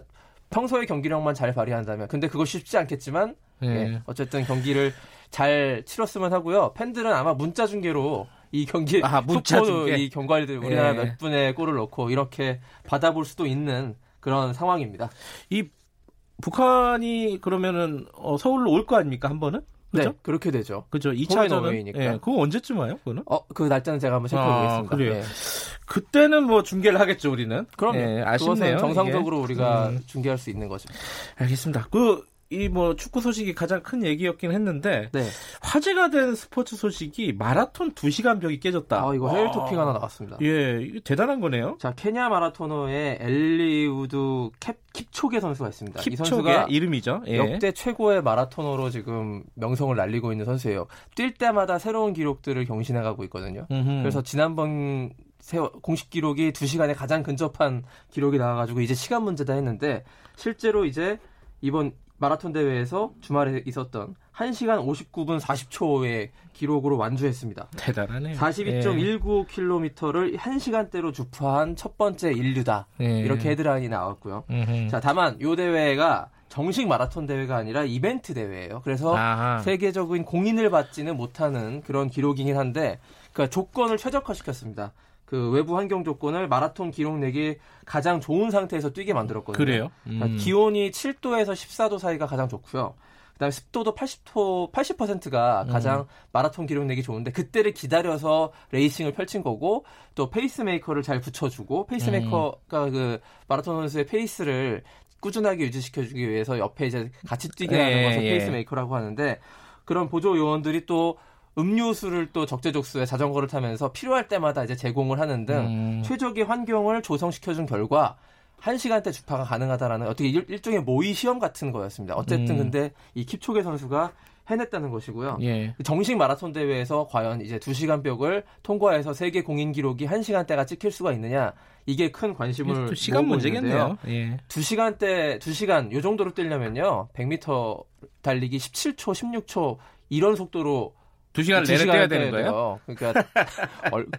평소의 경기력만 잘 발휘한다면 근데 그거 쉽지 않겠지만 예. 예, 어쨌든 경기를 잘 치렀으면 하고요. 팬들은 아마 문자 중계로 이 경기 아, 속보 이 경관들 우리나라 예. 몇 분의 골을 넣고 이렇게 받아볼 수도 있는 그런 상황입니다. 이 북한이 그러면은 어, 서울로 올 거 아닙니까 한 번은? 그렇죠? 네, 그렇게 되죠. 그렇죠. 이 차전은 예, 그거 언제쯤 와요? 그거는? 어, 그 날짜는 제가 한번 체크해보겠습니다. 아, 그래요. 예. 그때는 뭐 중계를 하겠죠, 우리는. 그럼 예, 아쉽네요. 정상적으로 이게. 우리가 음. 중계할 수 있는 거죠. 알겠습니다. 그 이 뭐 축구 소식이 가장 큰 얘기였긴 했는데 네. 화제가 된 스포츠 소식이 마라톤 두 시간 벽이 깨졌다. 아, 이거 헤일 토픽 하나 나왔습니다. 예, 이거 대단한 거네요. 자, 케냐 마라토너의 엘리우드 킵초게 선수가 있습니다. 킵초게 이 선수가 이름이죠. 예. 역대 최고의 마라토너로 지금 명성을 날리고 있는 선수예요. 뛸 때마다 새로운 기록들을 경신해가고 있거든요. 음흠. 그래서 지난번 세월, 공식 기록이 두 시간에 가장 근접한 기록이 나와가지고 이제 시간 문제다 했는데 실제로 이제 이번 마라톤 대회에서 주말에 있었던 한 시간 오십구 분 사십 초의 기록으로 완주했습니다. 대단하네요. 사십이 점 일구 킬로미터를 한 시간대로 주파한 첫 번째 인류다. 예. 이렇게 헤드라인이 나왔고요. 음흠. 자, 다만 이 대회가 정식 마라톤 대회가 아니라 이벤트 대회예요. 그래서 아하. 세계적인 공인을 받지는 못하는 그런 기록이긴 한데 그러니까 조건을 최적화시켰습니다. 그 외부 환경 조건을 마라톤 기록 내기 가장 좋은 상태에서 뛰게 만들었거든요. 그래요? 음. 그러니까 기온이 칠 도에서 십사 도 사이가 가장 좋고요. 그다음에 습도도 팔십 퍼센트가 가장 음. 마라톤 기록 내기 좋은데 그때를 기다려서 레이싱을 펼친 거고 또 페이스메이커를 잘 붙여주고 페이스메이커가 음. 그 마라톤 선수의 페이스를 꾸준하게 유지시켜주기 위해서 옆에 이제 같이 뛰게 하는 예, 것을 예. 페이스메이커라고 하는데 그런 보조 요원들이 또 음료수를 또 적재적소에 자전거를 타면서 필요할 때마다 이제 제공을 하는 등 음. 최적의 환경을 조성시켜준 결과 한 시간대 주파가 가능하다라는 어떻게 일, 일종의 모의 시험 같은 거였습니다. 어쨌든 음. 근데 이 킵초게 선수가 해냈다는 것이고요. 예. 정식 마라톤 대회에서 과연 이제 두 시간 벽을 통과해서 세계 공인 기록이 한 시간대가 찍힐 수가 있느냐 이게 큰 관심을 시간 문제겠네요. 예. 두 시간대 두 시간 요 정도로 뛰려면요. 백 미터 달리기 십칠 초 십육 초 이런 속도로 두 시간 내내 뛰어야 되는 거예요? 그러니까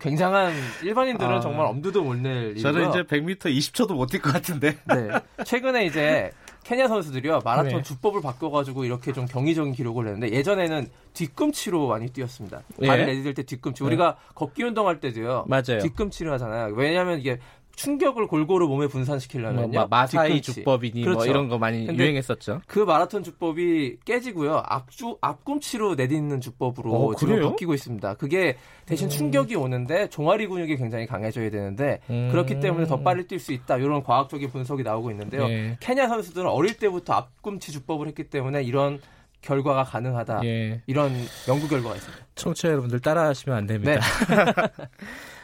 굉장한 일반인들은 아, 정말 엄두도 못 낼 일이고요. 저는 이제 백 미터 이십 초도 못 뛸 것 같은데. 네. 최근에 이제 케냐 선수들이요 마라톤 네. 주법을 바꿔가지고 이렇게 좀 경이적인 기록을 냈는데 예전에는 뒤꿈치로 많이 뛰었습니다. 예. 발을 내딛을 때 뒤꿈치. 예. 우리가 걷기 운동할 때도요. 맞아요. 뒤꿈치로 하잖아요. 왜냐하면 이게 충격을 골고루 몸에 분산시키려면요. 뭐, 마사이 뒤꿈치. 주법이니 그렇죠. 뭐 이런 거 많이 유행했었죠. 그 마라톤 주법이 깨지고요. 앞주, 앞꿈치로 내딛는 주법으로 오, 지금 바뀌고 있습니다. 그게 대신 음. 충격이 오는데 종아리 근육이 굉장히 강해져야 되는데 음. 그렇기 때문에 더 빨리 뛸 수 있다. 이런 과학적인 분석이 나오고 있는데요. 예. 케냐 선수들은 어릴 때부터 앞꿈치 주법을 했기 때문에 이런 결과가 가능하다. 예. 이런 연구 결과가 있습니다. 청취자 여러분들 따라하시면 안 됩니다. 네.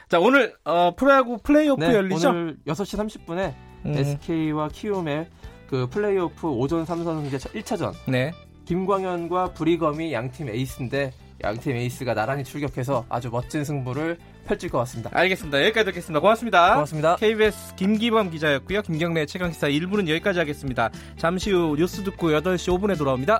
자, 오늘 어, 프로야구 플레이오프 네, 열리죠? 오늘 여섯 시 삼십 분에 음. 에스케이와 키움의 그 플레이오프 오전 삼 선승제 일 차전 네. 김광현과 브리검이 양팀 에이스인데 양팀 에이스가 나란히 출격해서 아주 멋진 승부를 펼칠 것 같습니다. 알겠습니다. 여기까지 듣겠습니다. 고맙습니다. 고맙습니다. 케이비에스 김기범 기자였고요. 김경래의 최강시사 일 부는 여기까지 하겠습니다. 잠시 후 뉴스 듣고 여덟 시 오 분에 돌아옵니다.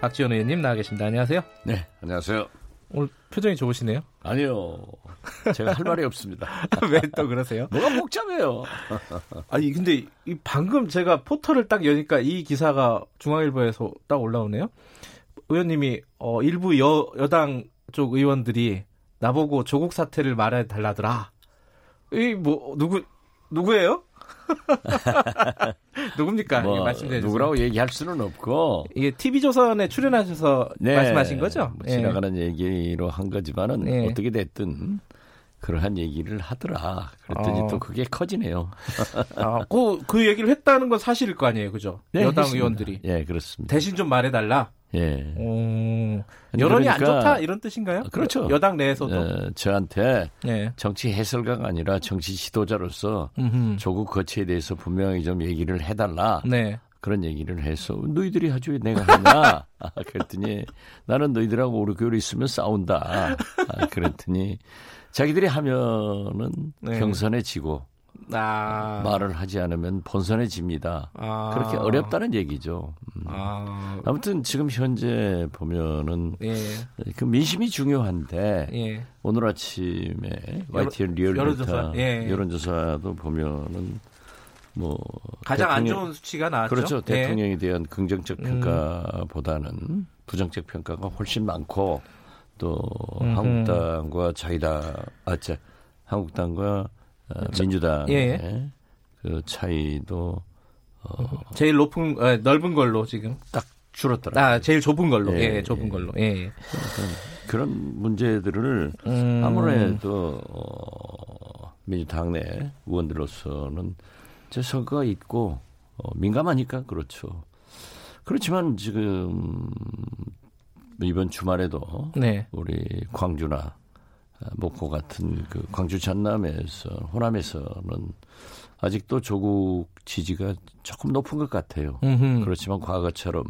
박지원 의원님 나와 계십니다. 안녕하세요. 네, 안녕하세요. 오늘 표정이 좋으시네요. 아니요, 제가 할 말이 없습니다. 왜 또 그러세요? 뭐가 복잡해요. 아니 근데 이 방금 제가 포털을 딱 여니까 이 기사가 중앙일보에서 딱 올라오네요. 의원님이 어, 일부 여, 여당 쪽 의원들이 나보고 조국 사태를 말해달라더라. 이, 뭐, 누구, 누구예요? 누굽니까? 뭐, 말씀해 누구라고 주세요. 얘기할 수는 없고. 이게 티비조선에 출연하셔서 네, 말씀하신 거죠? 뭐 지나가는 예. 얘기로 한 거지만은 예. 어떻게 됐든 그러한 얘기를 하더라. 그랬더니 어. 또 그게 커지네요. 아, 그, 그 얘기를 했다는 건 사실일 거 아니에요? 그죠? 네, 여당 했습니다. 의원들이. 예, 그렇습니다. 대신 좀 말해달라. 예. 오, 여론이 그러니까, 안 좋다 이런 뜻인가요? 그렇죠. 여당 내에서도 어, 저한테 예. 정치 해설가가 아니라 정치 지도자로서 음흠. 조국 거치에 대해서 분명히 좀 얘기를 해달라. 네. 그런 얘기를 해서 너희들이 하죠 내가 하냐. 아, 그랬더니 나는 너희들하고 오르교리 있으면 싸운다. 아, 그랬더니 자기들이 하면은 네. 경선에 지고 아... 말을 하지 않으면 본선에 집니다. 아... 그렇게 어렵다는 얘기죠. 음. 아... 아무튼 지금 현재 보면은 예. 그 민심이 중요한데 예. 오늘 아침에 와이티엔 리얼미터 예. 여론조사도 보면은 뭐 가장 대통령, 안 좋은 수치가 나왔죠. 그렇죠. 대통령에 예. 대한 긍정적 평가보다는 부정적 평가가 훨씬 많고 또 음흠. 한국당과 자유당, 아, 자, 한국당과 민주당의 예. 그 차이도 어 제일 높은 넓은 걸로 지금 딱 줄었더라고요. 아, 제일 좁은 걸로, 예, 예 좁은 예. 걸로. 예. 그런 문제들을 음... 아무래도 어, 민주당 내 의원들로서는 제서가 있고 어, 민감하니까 그렇죠. 그렇지만 지금 이번 주말에도 네. 우리 광주나 목포 같은 그 광주 전남에서 호남에서는 아직도 조국 지지가 조금 높은 것 같아요. 음흠. 그렇지만 과거처럼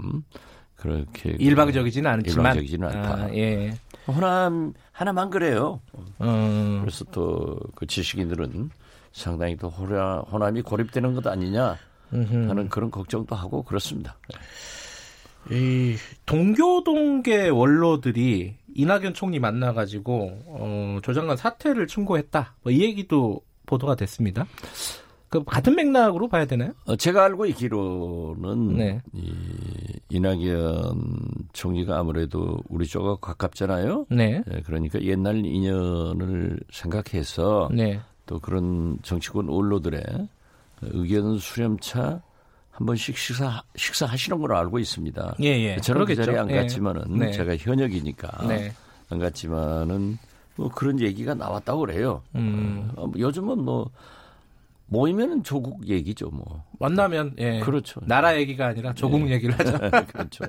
그렇게 일방적이지는 않지만 일방적이지는 않다. 아, 예. 호남 하나만 그래요. 음. 그래서 또 그 지식인들은 상당히 또 호라, 호남이 고립되는 것 아니냐 음흠. 하는 그런 걱정도 하고 그렇습니다. 이 동교동계 원로들이 이낙연 총리 만나가지고 어, 조 장관 사퇴를 충고했다. 뭐 이 얘기도 보도가 됐습니다. 그 같은 맥락으로 봐야 되나요? 어, 제가 알고 있기로는 네. 이, 이낙연 총리가 아무래도 우리 쪽하고 가깝잖아요. 네. 네, 그러니까 옛날 인연을 생각해서 네. 또 그런 정치권 원로들의 의견 수렴차 한 번씩 식사, 식사하시는 걸로 알고 있습니다. 예, 예. 저는 그 자리에 안 갔지만은, 예. 네. 제가 현역이니까, 네. 안 갔지만은, 뭐 그런 얘기가 나왔다고 그래요. 음. 어, 요즘은 뭐, 모이면은 조국 얘기죠, 뭐. 만나면, 예. 그렇죠. 나라 얘기가 아니라 조국 예. 얘기를 하죠. 그렇죠.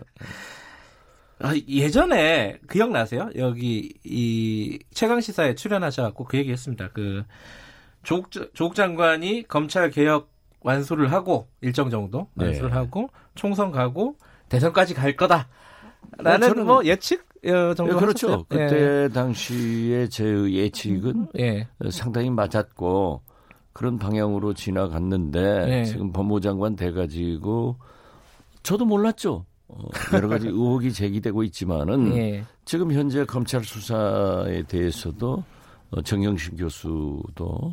아, 예전에, 기억나세요? 여기, 이, 최강시사에 출연하셔갖고 그 얘기 했습니다. 그, 조국, 조국 장관이 검찰개혁 완수를 하고 일정 정도 완수를 네. 하고 총선 가고 대선까지 갈 거다라는 뭐 예측 정도 그렇죠. 예. 그때 당시에 제 예측은 예. 상당히 맞았고 그런 방향으로 지나갔는데 예. 지금 법무장관 돼가지고 저도 몰랐죠. 여러 가지 의혹이 제기되고 있지만은 예. 지금 현재 검찰 수사에 대해서도 정경심 교수도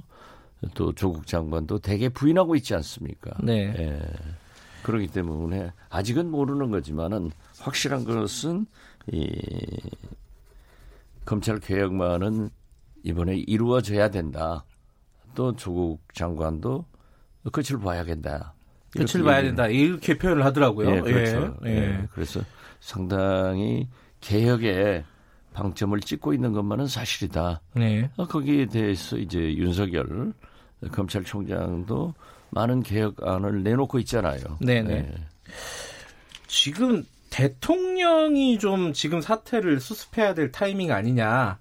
또 조국 장관도 되게 부인하고 있지 않습니까? 네. 예. 그렇기 때문에 아직은 모르는 거지만은 확실한 것은 이 검찰 개혁만은 이번에 이루어져야 된다. 또 조국 장관도 끝을 봐야 된다. 끝을 봐야 된다 이렇게 표현을 하더라고요. 예, 그렇죠. 예. 예. 그래서 상당히 개혁의 방점을 찍고 있는 것만은 사실이다. 네. 거기에 대해서 이제 윤석열 검찰총장도 많은 개혁안을 내놓고 있잖아요. 네네. 예. 지금 대통령이 좀 지금 사태를 수습해야 될 타이밍 아니냐.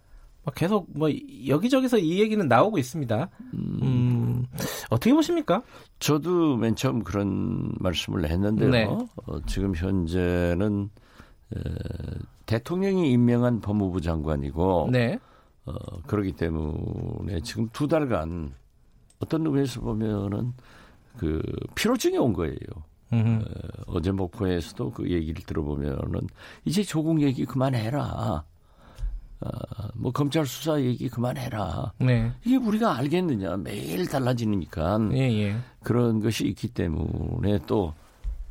계속 뭐 여기저기서 이 얘기는 나오고 있습니다. 음, 음, 어떻게 보십니까? 저도 맨 처음 그런 말씀을 했는데요. 네. 어, 지금 현재는 에, 대통령이 임명한 법무부 장관이고 네. 어, 그렇기 때문에 지금 두 달간 어떤 의미에서 보면은 그 피로증이 온 거예요. 어, 어제 목포에서도 그 얘기를 들어보면은 이제 조국 얘기 그만해라. 어, 뭐 검찰 수사 얘기 그만해라. 네. 이게 우리가 알겠느냐. 매일 달라지니까 예, 예. 그런 것이 있기 때문에 또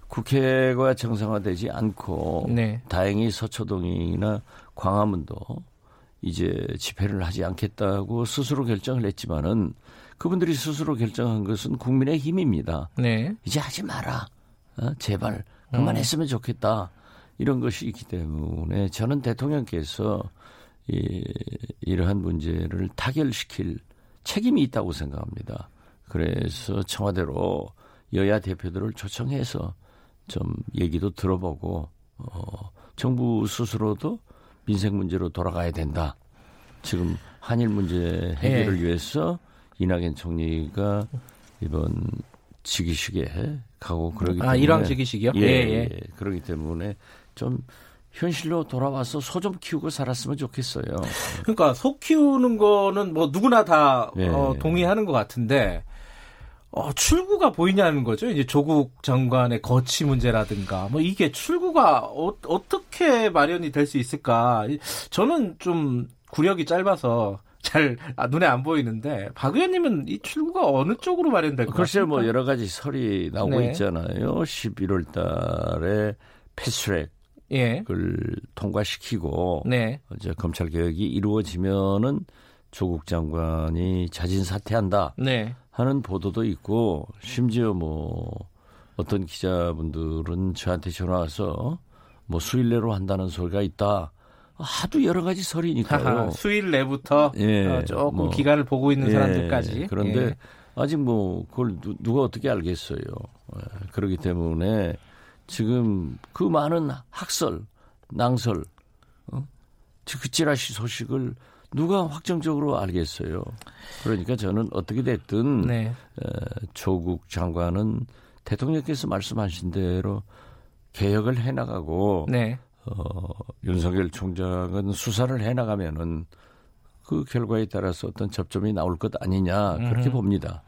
국회가 정상화되지 않고 네. 다행히 서초동이나 광화문도 이제 집회를 하지 않겠다고 스스로 결정을 했지만은 그분들이 스스로 결정한 것은 국민의 힘입니다. 네. 이제 하지 마라. 어? 제발 그만했으면 음. 좋겠다. 이런 것이 있기 때문에 저는 대통령께서 이, 이러한 문제를 타결시킬 책임이 있다고 생각합니다. 그래서 청와대로 여야 대표들을 초청해서 좀 얘기도 들어보고 어, 정부 스스로도 민생 문제로 돌아가야 된다. 지금 한일 문제 해결을 네. 위해서 이낙연 총리가 이번 즉위식에 가고 그러기 아, 때문에 일왕 즉위식이요? 예, 예, 예. 그러기 때문에 좀 현실로 돌아와서 소 좀 키우고 살았으면 좋겠어요. 그러니까 소 키우는 거는 뭐 누구나 다 예. 어, 동의하는 것 같은데 어, 출구가 보이냐는 거죠. 이제 조국 장관의 거취 문제라든가 뭐 이게 출구가 어, 어떻게 마련이 될 수 있을까? 저는 좀 구력이 짧아서 잘 아, 눈에 안 보이는데 박 의원님은 이 출구가 어느 쪽으로 마련될 것 같습니까? 글쎄 뭐 여러 가지 설이 나오고 네. 있잖아요. 십일월 달에 패스트랙 예. 그걸 통과시키고 네. 이제 검찰 개혁이 이루어지면은 조국 장관이 자진 사퇴한다 네. 하는 보도도 있고 심지어 뭐 어떤 기자분들은 저한테 전화 와서 뭐 수일 내로 한다는 소리가 있다. 하도 여러 가지 설이니까요. 수일 내부터 예, 어, 조금 뭐, 기간을 보고 있는 사람들까지. 예, 그런데 예. 아직 뭐 그걸 누, 누가 어떻게 알겠어요. 예, 그렇기 때문에 지금 그 많은 학설, 낭설, 어? 그 찌라시 소식을 누가 확정적으로 알겠어요. 그러니까 저는 어떻게 됐든 네. 에, 조국 장관은 대통령께서 말씀하신 대로 개혁을 해나가고 네. 어, 윤석열 총장은 수사를 해나가면은 그 결과에 따라서 어떤 접점이 나올 것 아니냐 그렇게 음. 봅니다.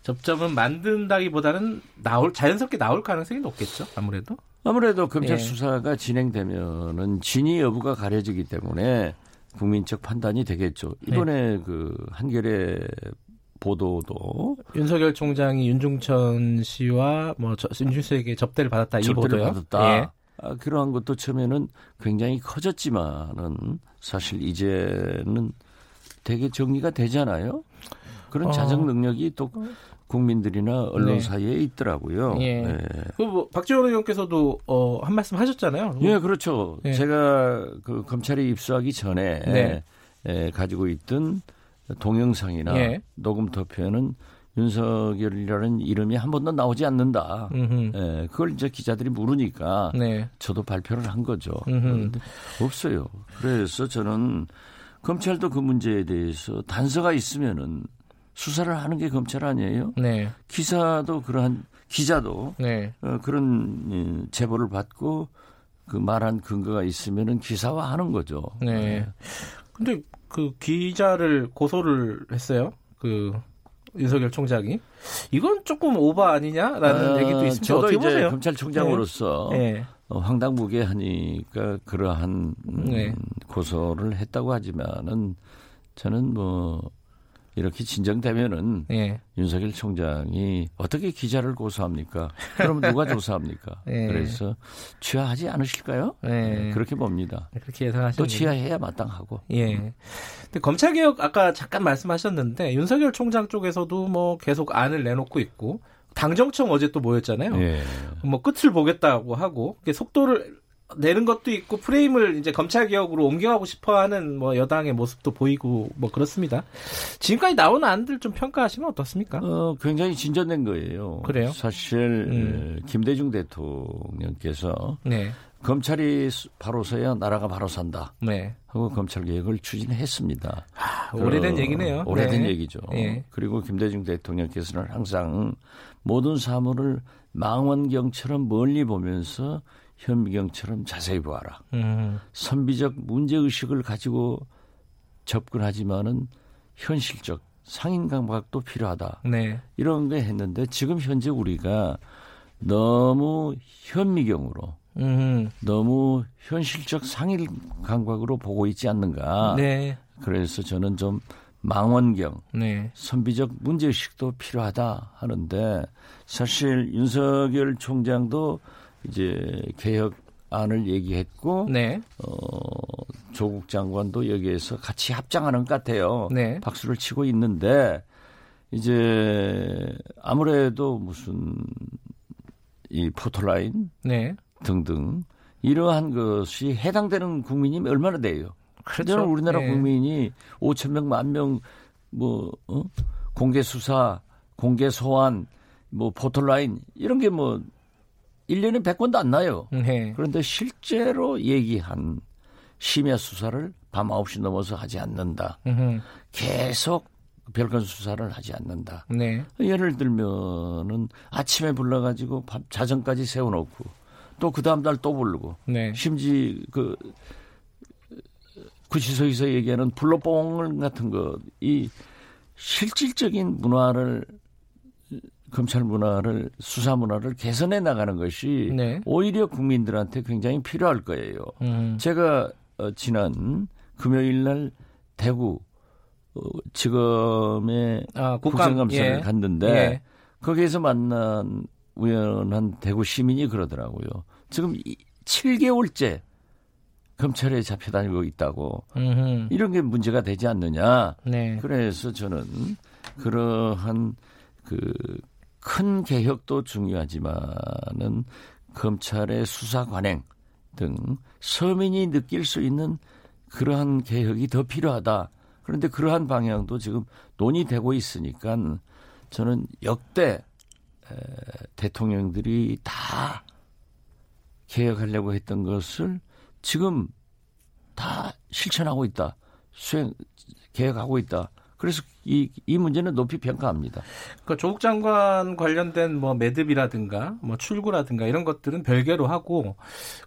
접점은 만든다기보다는 나올 자연스럽게 나올 가능성이 높겠죠. 아무래도 아무래도 검찰 예. 수사가 진행되면은 진위 여부가 가려지기 때문에 국민적 판단이 되겠죠. 이번에 네. 그 한겨레 보도도 윤석열 총장이 윤중천 씨와 뭐 윤준수에게 접대를 받았다 이 접대를 보도요. 받았다. 예. 아, 그러한 것도 처음에는 굉장히 커졌지만은 사실 이제는 되게 정리가 되잖아요. 그런 어... 자정 능력이 또 국민들이나 언론 네. 사이에 있더라고요. 예. 네. 그 뭐 박지원 의원께서도 어, 한 말씀 하셨잖아요. 예, 그렇죠. 예. 제가 그 검찰에 입수하기 전에 네. 에, 가지고 있던 동영상이나 예. 녹음 토표는 윤석열이라는 이름이 한 번도 나오지 않는다. 예, 그걸 이제 기자들이 물으니까 네. 저도 발표를 한 거죠. 그런데 없어요. 그래서 저는 검찰도 그 문제에 대해서 단서가 있으면은 수사를 하는 게 검찰 아니에요? 네. 기사도 그러한 기자도 네. 어, 그런 제보를 받고 그 말한 근거가 있으면은 기사화하는 거죠. 네. 근데 그 기자를 고소를 했어요. 그 윤석열 총장이 이건 조금 오바 아니냐라는 아, 얘기도 있습니다. 저도 어떻게 이제 보세요? 검찰총장으로서 네. 네. 어, 황당무계하니까 그러한 음, 네. 고소를 했다고 하지만은 저는 뭐 이렇게 진정되면은 네. 윤석열 총장이 어떻게 기자를 고소합니까? 그럼 누가 조사합니까? 네. 그래서 취하하지 않으실까요? 네. 네, 그렇게 봅니다. 그렇게 예상하시는 또 취하해야 마땅하고. 예. 네. 근데 검찰 개혁 아까 잠깐 말씀하셨는데 윤석열 총장 쪽에서도 뭐 계속 안을 내놓고 있고 당정청 어제 또 모였잖아요. 예. 뭐 끝을 보겠다고 하고 속도를 내는 것도 있고 프레임을 이제 검찰 개혁으로 옮겨가고 싶어하는 뭐 여당의 모습도 보이고 뭐 그렇습니다. 지금까지 나온 안들 좀 평가하시면 어떻습니까? 어, 굉장히 진전된 거예요. 그래요? 사실 음. 김대중 대통령께서 네. 검찰이 바로 서야 나라가 바로 산다 네. 하고 검찰 개혁을 추진했습니다. 하, 오래된 그, 얘기네요. 오래된 네. 얘기죠. 네. 그리고 김대중 대통령께서는 항상 모든 사물을 망원경처럼 멀리 보면서 현미경처럼 자세히 보아라. 음. 선비적 문제의식을 가지고 접근하지만은 현실적 상인 감각도 필요하다. 네. 이런 거 했는데 지금 현재 우리가 너무 현미경으로 음. 너무 현실적 상인 감각으로 보고 있지 않는가. 네. 그래서 저는 좀 망원경, 네. 선비적 문제의식도 필요하다 하는데 사실 윤석열 총장도 이제 개혁안을 얘기했고 네. 어, 조국 장관도 여기에서 같이 합장하는 것 같아요. 네. 박수를 치고 있는데 이제 아무래도 무슨 이 포토라인 네. 등등 이러한 것이 해당되는 국민이 얼마나 돼요? 그렇죠. 우리나라 네. 국민이 오천 명, 만 명 뭐 어? 공개 수사, 공개 소환, 뭐 포토라인 이런 게 뭐 일 년에 백 건도 안 나요. 네. 그런데 실제로 얘기한 심야 수사를 밤 아홉 시 넘어서 하지 않는다. 음흠. 계속 별건 수사를 하지 않는다. 네. 예를 들면은 아침에 불러가지고 밤, 자정까지 세워놓고 또 그 다음 날 또 부르고 네. 심지어 그 구치소에서 얘기하는 불로뽕 같은 것, 이 실질적인 문화를 검찰 문화를, 수사 문화를 개선해 나가는 것이 네. 오히려 국민들한테 굉장히 필요할 거예요. 음. 제가 지난 금요일 날 대구 지검의 아, 국정감사를 예. 갔는데 예. 거기에서 만난 우연한 대구 시민이 그러더라고요. 지금 칠 개월째 검찰에 잡혀다니고 있다고. 음흠. 이런 게 문제가 되지 않느냐. 네. 그래서 저는 그러한 그 큰 개혁도 중요하지만은 검찰의 수사 관행 등 서민이 느낄 수 있는 그러한 개혁이 더 필요하다. 그런데 그러한 방향도 지금 논의되고 있으니까 저는 역대 대통령들이 다 개혁하려고 했던 것을 지금 다 실천하고 있다. 수행 개혁하고 있다. 그래서 이, 이 문제는 높이 평가합니다. 그러니까 조국 장관 관련된 뭐 매듭이라든가 뭐 출구라든가 이런 것들은 별개로 하고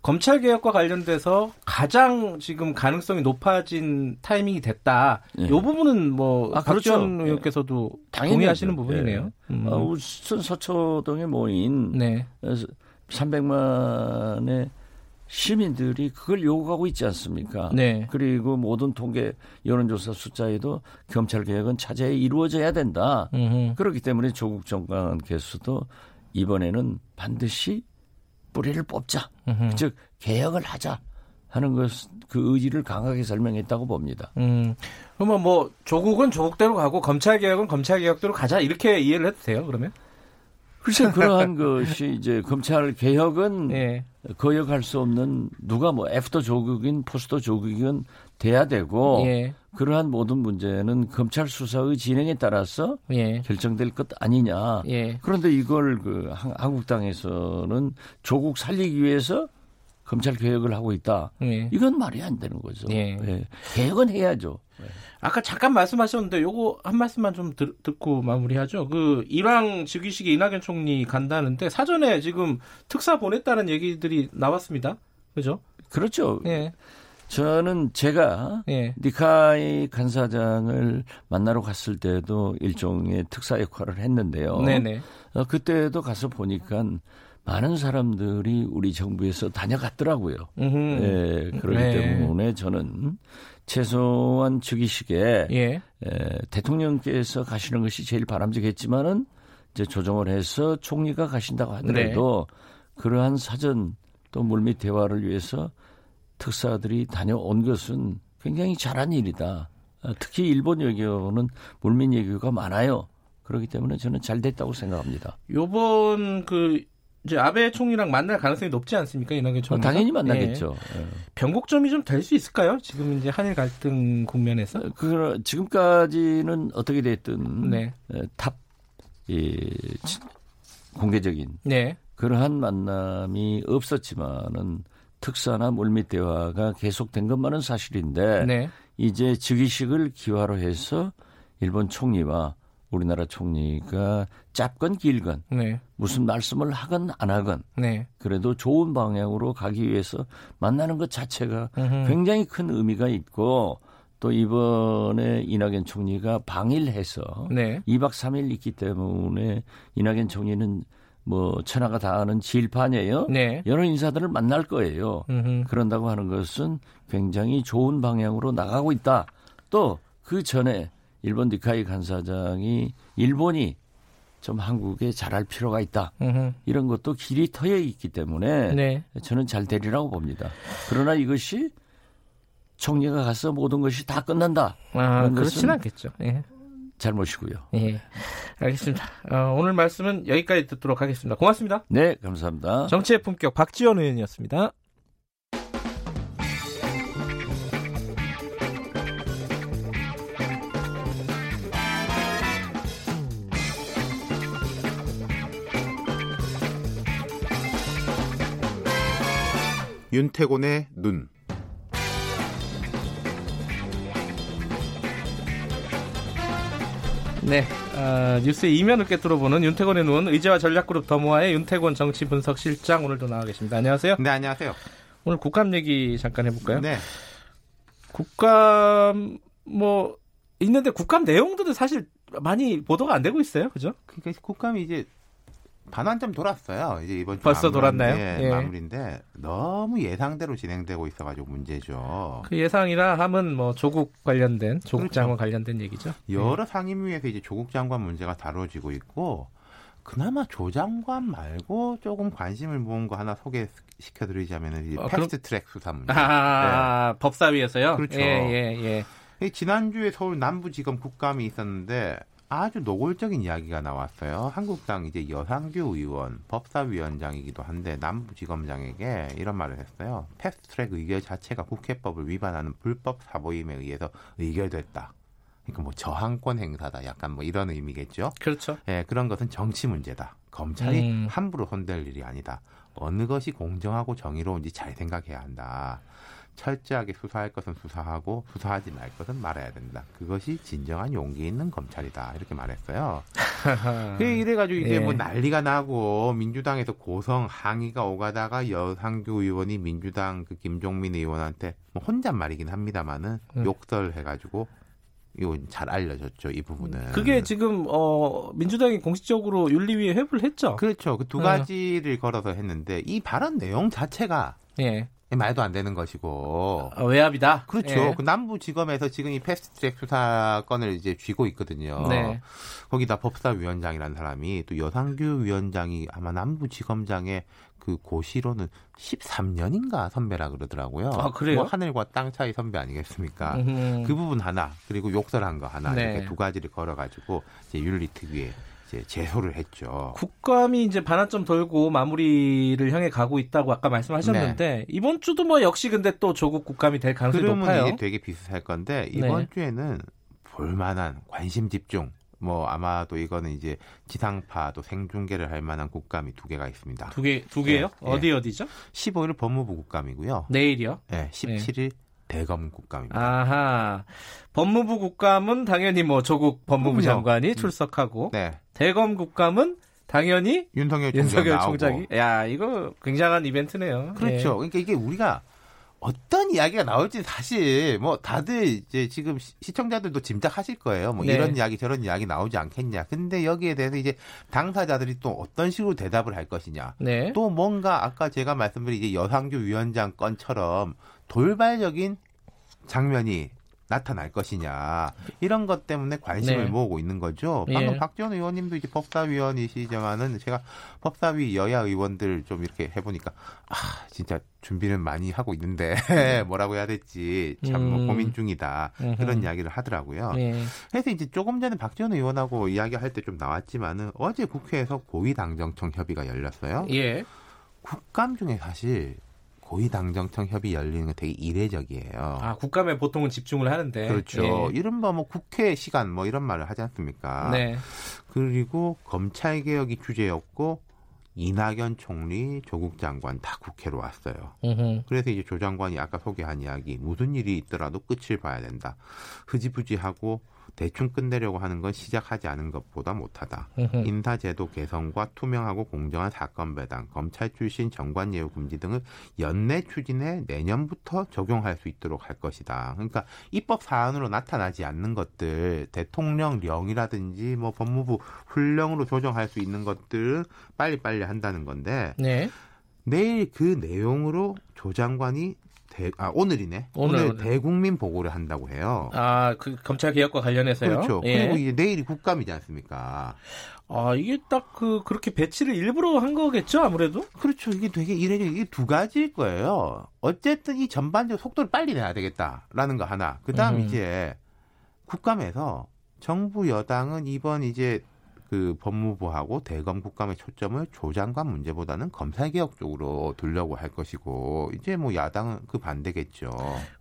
검찰 개혁과 관련돼서 가장 지금 가능성이 높아진 타이밍이 됐다. 이 예. 부분은 뭐 아, 박지원 그렇죠. 의원께서도 예. 동의하시는 부분이네요. 예. 음. 아, 우선 서초동에 모인 네. 삼백만의 시민들이 그걸 요구하고 있지 않습니까? 네. 그리고 모든 통계 여론조사 숫자에도 검찰개혁은 차제에 이루어져야 된다. 음흠. 그렇기 때문에 조국 장관께서도 이번에는 반드시 뿌리를 뽑자. 음흠. 즉 개혁을 하자 하는 것, 그 의지를 강하게 설명했다고 봅니다. 음. 그러면 뭐 조국은 조국대로 가고 검찰개혁은 검찰개혁대로 가자 이렇게 이해를 해도 돼요 그러면? 글쎄 그러한 것이 이제 검찰 개혁은 예. 거역할 수 없는 누가 뭐 애프터 조국인 포스터 조국인 돼야 되고 예. 그러한 모든 문제는 검찰 수사의 진행에 따라서 예. 결정될 것 아니냐. 예. 그런데 이걸 그 한국당에서는 조국 살리기 위해서 검찰 개혁을 하고 있다. 예. 이건 말이 안 되는 거죠. 예. 예. 개혁은 해야죠. 예. 아까 잠깐 말씀하셨는데 요거 한 말씀만 좀 들, 듣고 마무리하죠. 그 일왕 즉위식에 이낙연 총리 간다는데 사전에 지금 특사 보냈다는 얘기들이 나왔습니다. 그죠? 그렇죠. 예. 저는 제가 예. 니카이 간사장을 만나러 갔을 때도 일종의 특사 역할을 했는데요. 네네. 어, 그때도 가서 보니까 많은 사람들이 우리 정부에서 다녀갔더라고요. 예, 그렇기 네. 때문에 저는 최소한 즉위식에 예. 예, 대통령께서 가시는 것이 제일 바람직했지만은 이제 조정을 해서 총리가 가신다고 하더라도 네. 그러한 사전 또 물밑 대화를 위해서 특사들이 다녀온 것은 굉장히 잘한 일이다. 특히 일본 외교는 물밑 외교가 많아요. 그렇기 때문에 저는 잘 됐다고 생각합니다. 요번 그 이제 아베 총리랑 만날 가능성이 높지 않습니까? 이낙연 총리. 어, 당연히 만나겠죠. 예. 변곡점이 좀 될 수 있을까요? 지금 이제 한일 갈등 국면에서. 그 지금까지는 어떻게 됐든 네. 탑 예, 공개적인 네. 그러한 만남이 없었지만은 특사나 물밑 대화가 계속된 것만은 사실인데 네. 이제 즉위식을 기화로 해서 일본 총리와 우리나라 총리가 짧건 길건 네. 무슨 말씀을 하건 안 하건 네. 그래도 좋은 방향으로 가기 위해서 만나는 것 자체가 으흠. 굉장히 큰 의미가 있고 또 이번에 이낙연 총리가 방일해서 네. 이박 삼일 있기 때문에 이낙연 총리는 뭐 천하가 다 아는 지일판이에요. 네. 여러 인사들을 만날 거예요. 으흠. 그런다고 하는 것은 굉장히 좋은 방향으로 나가고 있다. 또 그 전에 일본 니카이 간사장이 일본이 좀 한국에 잘할 필요가 있다. 으흠. 이런 것도 길이 터여 있기 때문에 네. 저는 잘 되리라고 봅니다. 그러나 이것이 총리가 가서 모든 것이 다 끝난다. 아, 그렇진 않겠죠. 예. 잘못이고요. 예. 알겠습니다. 어, 오늘 말씀은 여기까지 듣도록 하겠습니다. 고맙습니다. 네, 감사합니다. 정치의 품격 박지원 의원이었습니다. 윤태곤의 눈. 네, 어, 뉴스의 이면을 꿰뚫어 보는 윤태곤의 눈, 의제와 전략그룹 더모아의 윤태곤 정치분석실장 오늘도 나와 계십니다. 안녕하세요. 네, 안녕하세요. 오늘 국감 얘기 잠깐 해볼까요? 네. 국감 뭐 있는데 국감 내용들은 사실 많이 보도가 안 되고 있어요, 그죠? 그러니까 국감이 이제 반환점 돌았어요. 이제 이번 주 벌써 돌았나요? 예. 마무리인데 너무 예상대로 진행되고 있어가지고 문제죠. 그 예상이라 함은 뭐 조국 관련된 조국 그렇죠. 장관 관련된 얘기죠. 여러 예. 상임위에서 이제 조국 장관 문제가 다뤄지고 있고 그나마 조 장관 말고 조금 관심을 모은 거 하나 소개시켜드리자면은 이제 어, 패스트트랙 그럼... 수사 문제. 아 네. 법사위에서요. 그렇죠. 예예 예, 예. 지난주에 서울 남부지검 국감이 있었는데. 아주 노골적인 이야기가 나왔어요. 한국당 이제 여상규 의원, 법사위원장이기도 한데 남부지검장에게 이런 말을 했어요. 패스트트랙 의결 자체가 국회법을 위반하는 불법 사보임에 의해서 의결됐다. 그러니까 뭐 저항권 행사다. 약간 뭐 이런 의미겠죠. 그렇죠. 예, 그런 것은 정치 문제다. 검찰이 음. 함부로 손댈 일이 아니다. 어느 것이 공정하고 정의로운지 잘 생각해야 한다. 철저하게 수사할 것은 수사하고 수사하지 말 것은 말아야 된다. 그것이 진정한 용기 있는 검찰이다. 이렇게 말했어요. 이래가지고 이제 예. 뭐 난리가 나고 민주당에서 고성 항의가 오가다가 여상규 의원이 민주당 그 김종민 의원한테 뭐 혼잣말이긴 합니다만은 음. 욕설해가지고 이거 잘 알려졌죠. 이 부분은. 그게 지금 어, 민주당이 공식적으로 윤리위에 회부를 했죠. 그렇죠. 그 두 가지를 음. 걸어서 했는데 이 발언 내용 자체가. 예. 말도 안 되는 것이고 어, 외압이다. 그렇죠. 예. 그 남부지검에서 지금 이 패스트트랙 수사건을 이제 쥐고 있거든요. 네. 거기다 법사위원장이라는 사람이 또 여상규 위원장이 아마 남부지검장의 그 고시로는 십삼 년인가 선배라 그러더라고요. 아 그래요? 뭐 하늘과 땅 차이 선배 아니겠습니까? 음흠. 그 부분 하나 그리고 욕설한 거 하나 네. 이렇게 두 가지를 걸어가지고 이제 윤리특위에. 이제 제소를 했죠. 국감이 이제 반환점 돌고 마무리를 향해 가고 있다고 아까 말씀하셨는데 네. 이번 주도 뭐 역시 근데 또 조국 국감이 될 가능성이 높아요. 그러면 이게 되게 비슷할 건데 이번 네. 주에는 볼만한 관심 집중 뭐 아마도 이거는 이제 지상파도 생중계를 할 만한 국감이 두 개가 있습니다. 두 개, 두 개요? 네. 어디 어디죠? 십오일 법무부 국감이고요. 내일이요? 네, 십칠일. 네. 대검 국감입니다. 아하. 법무부 국감은 당연히 뭐 조국 법무부 그렇죠. 장관이 출석하고 네. 대검 국감은 당연히 윤석열, 윤석열 총장이. 야, 이거 굉장한 이벤트네요. 그렇죠. 네. 그러니까 이게 우리가 어떤 이야기가 나올지 사실 뭐 다들 이제 지금 시청자들도 짐작하실 거예요. 뭐 네. 이런 이야기 저런 이야기 나오지 않겠냐. 근데 여기에 대해서 이제 당사자들이 또 어떤 식으로 대답을 할 것이냐. 네. 또 뭔가 아까 제가 말씀드린 이제 여상규 위원장 건처럼 돌발적인 장면이 나타날 것이냐 이런 것 때문에 관심을 네. 모으고 있는 거죠. 방금 예. 박지원 의원님도 이제 법사위원이시지만은 제가 법사위 여야 의원들 좀 이렇게 해보니까 아 진짜 준비는 많이 하고 있는데 뭐라고 해야 될지 참 음. 뭐 고민 중이다 으흠. 그런 이야기를 하더라고요. 네. 그래서 이제 조금 전에 박지원 의원하고 이야기할 때 좀 나왔지만은 어제 국회에서 고위당정청 협의가 열렸어요. 예. 국감 중에 사실. 고위당정청 협의 열리는 거 되게 이례적이에요. 아, 국감에 보통은 집중을 하는데. 그렇죠. 예. 이른바 뭐 국회 시간 뭐 이런 말을 하지 않습니까? 네. 그리고 검찰개혁이 주제였고 이낙연 총리, 조국 장관 다 국회로 왔어요. 으흠. 그래서 이제 조 장관이 아까 소개한 이야기 무슨 일이 있더라도 끝을 봐야 된다. 흐지부지하고 대충 끝내려고 하는 건 시작하지 않은 것보다 못하다. 인사제도 개선과 투명하고 공정한 사건 배당, 검찰 출신 정관 예우 금지 등을 연내 추진해 내년부터 적용할 수 있도록 할 것이다. 그러니까 입법 사안으로 나타나지 않는 것들, 대통령령이라든지 뭐 법무부 훈령으로 조정할 수 있는 것들 빨리빨리 한다는 건데 네. 내일 그 내용으로 조 장관이 대, 아, 오늘이네. 오늘, 오늘 대국민 보고를 한다고 해요. 아, 그 검찰 개혁과 관련해서요. 그렇죠. 예. 그리고 이제 내일이 국감이지 않습니까? 아, 이게 딱 그 그렇게 배치를 일부러 한 거겠죠, 아무래도? 그렇죠. 이게 되게 이례적 이게 두 가지일 거예요. 어쨌든 이 전반적 속도를 빨리 내야 되겠다라는 거 하나. 그다음 음. 이제 국감에서 정부 여당은 이번 이제 그 법무부하고 대검 국감의 초점을 조 장관 문제보다는 검찰개혁 쪽으로 두려고 할 것이고 이제 뭐 야당은 그 반대겠죠.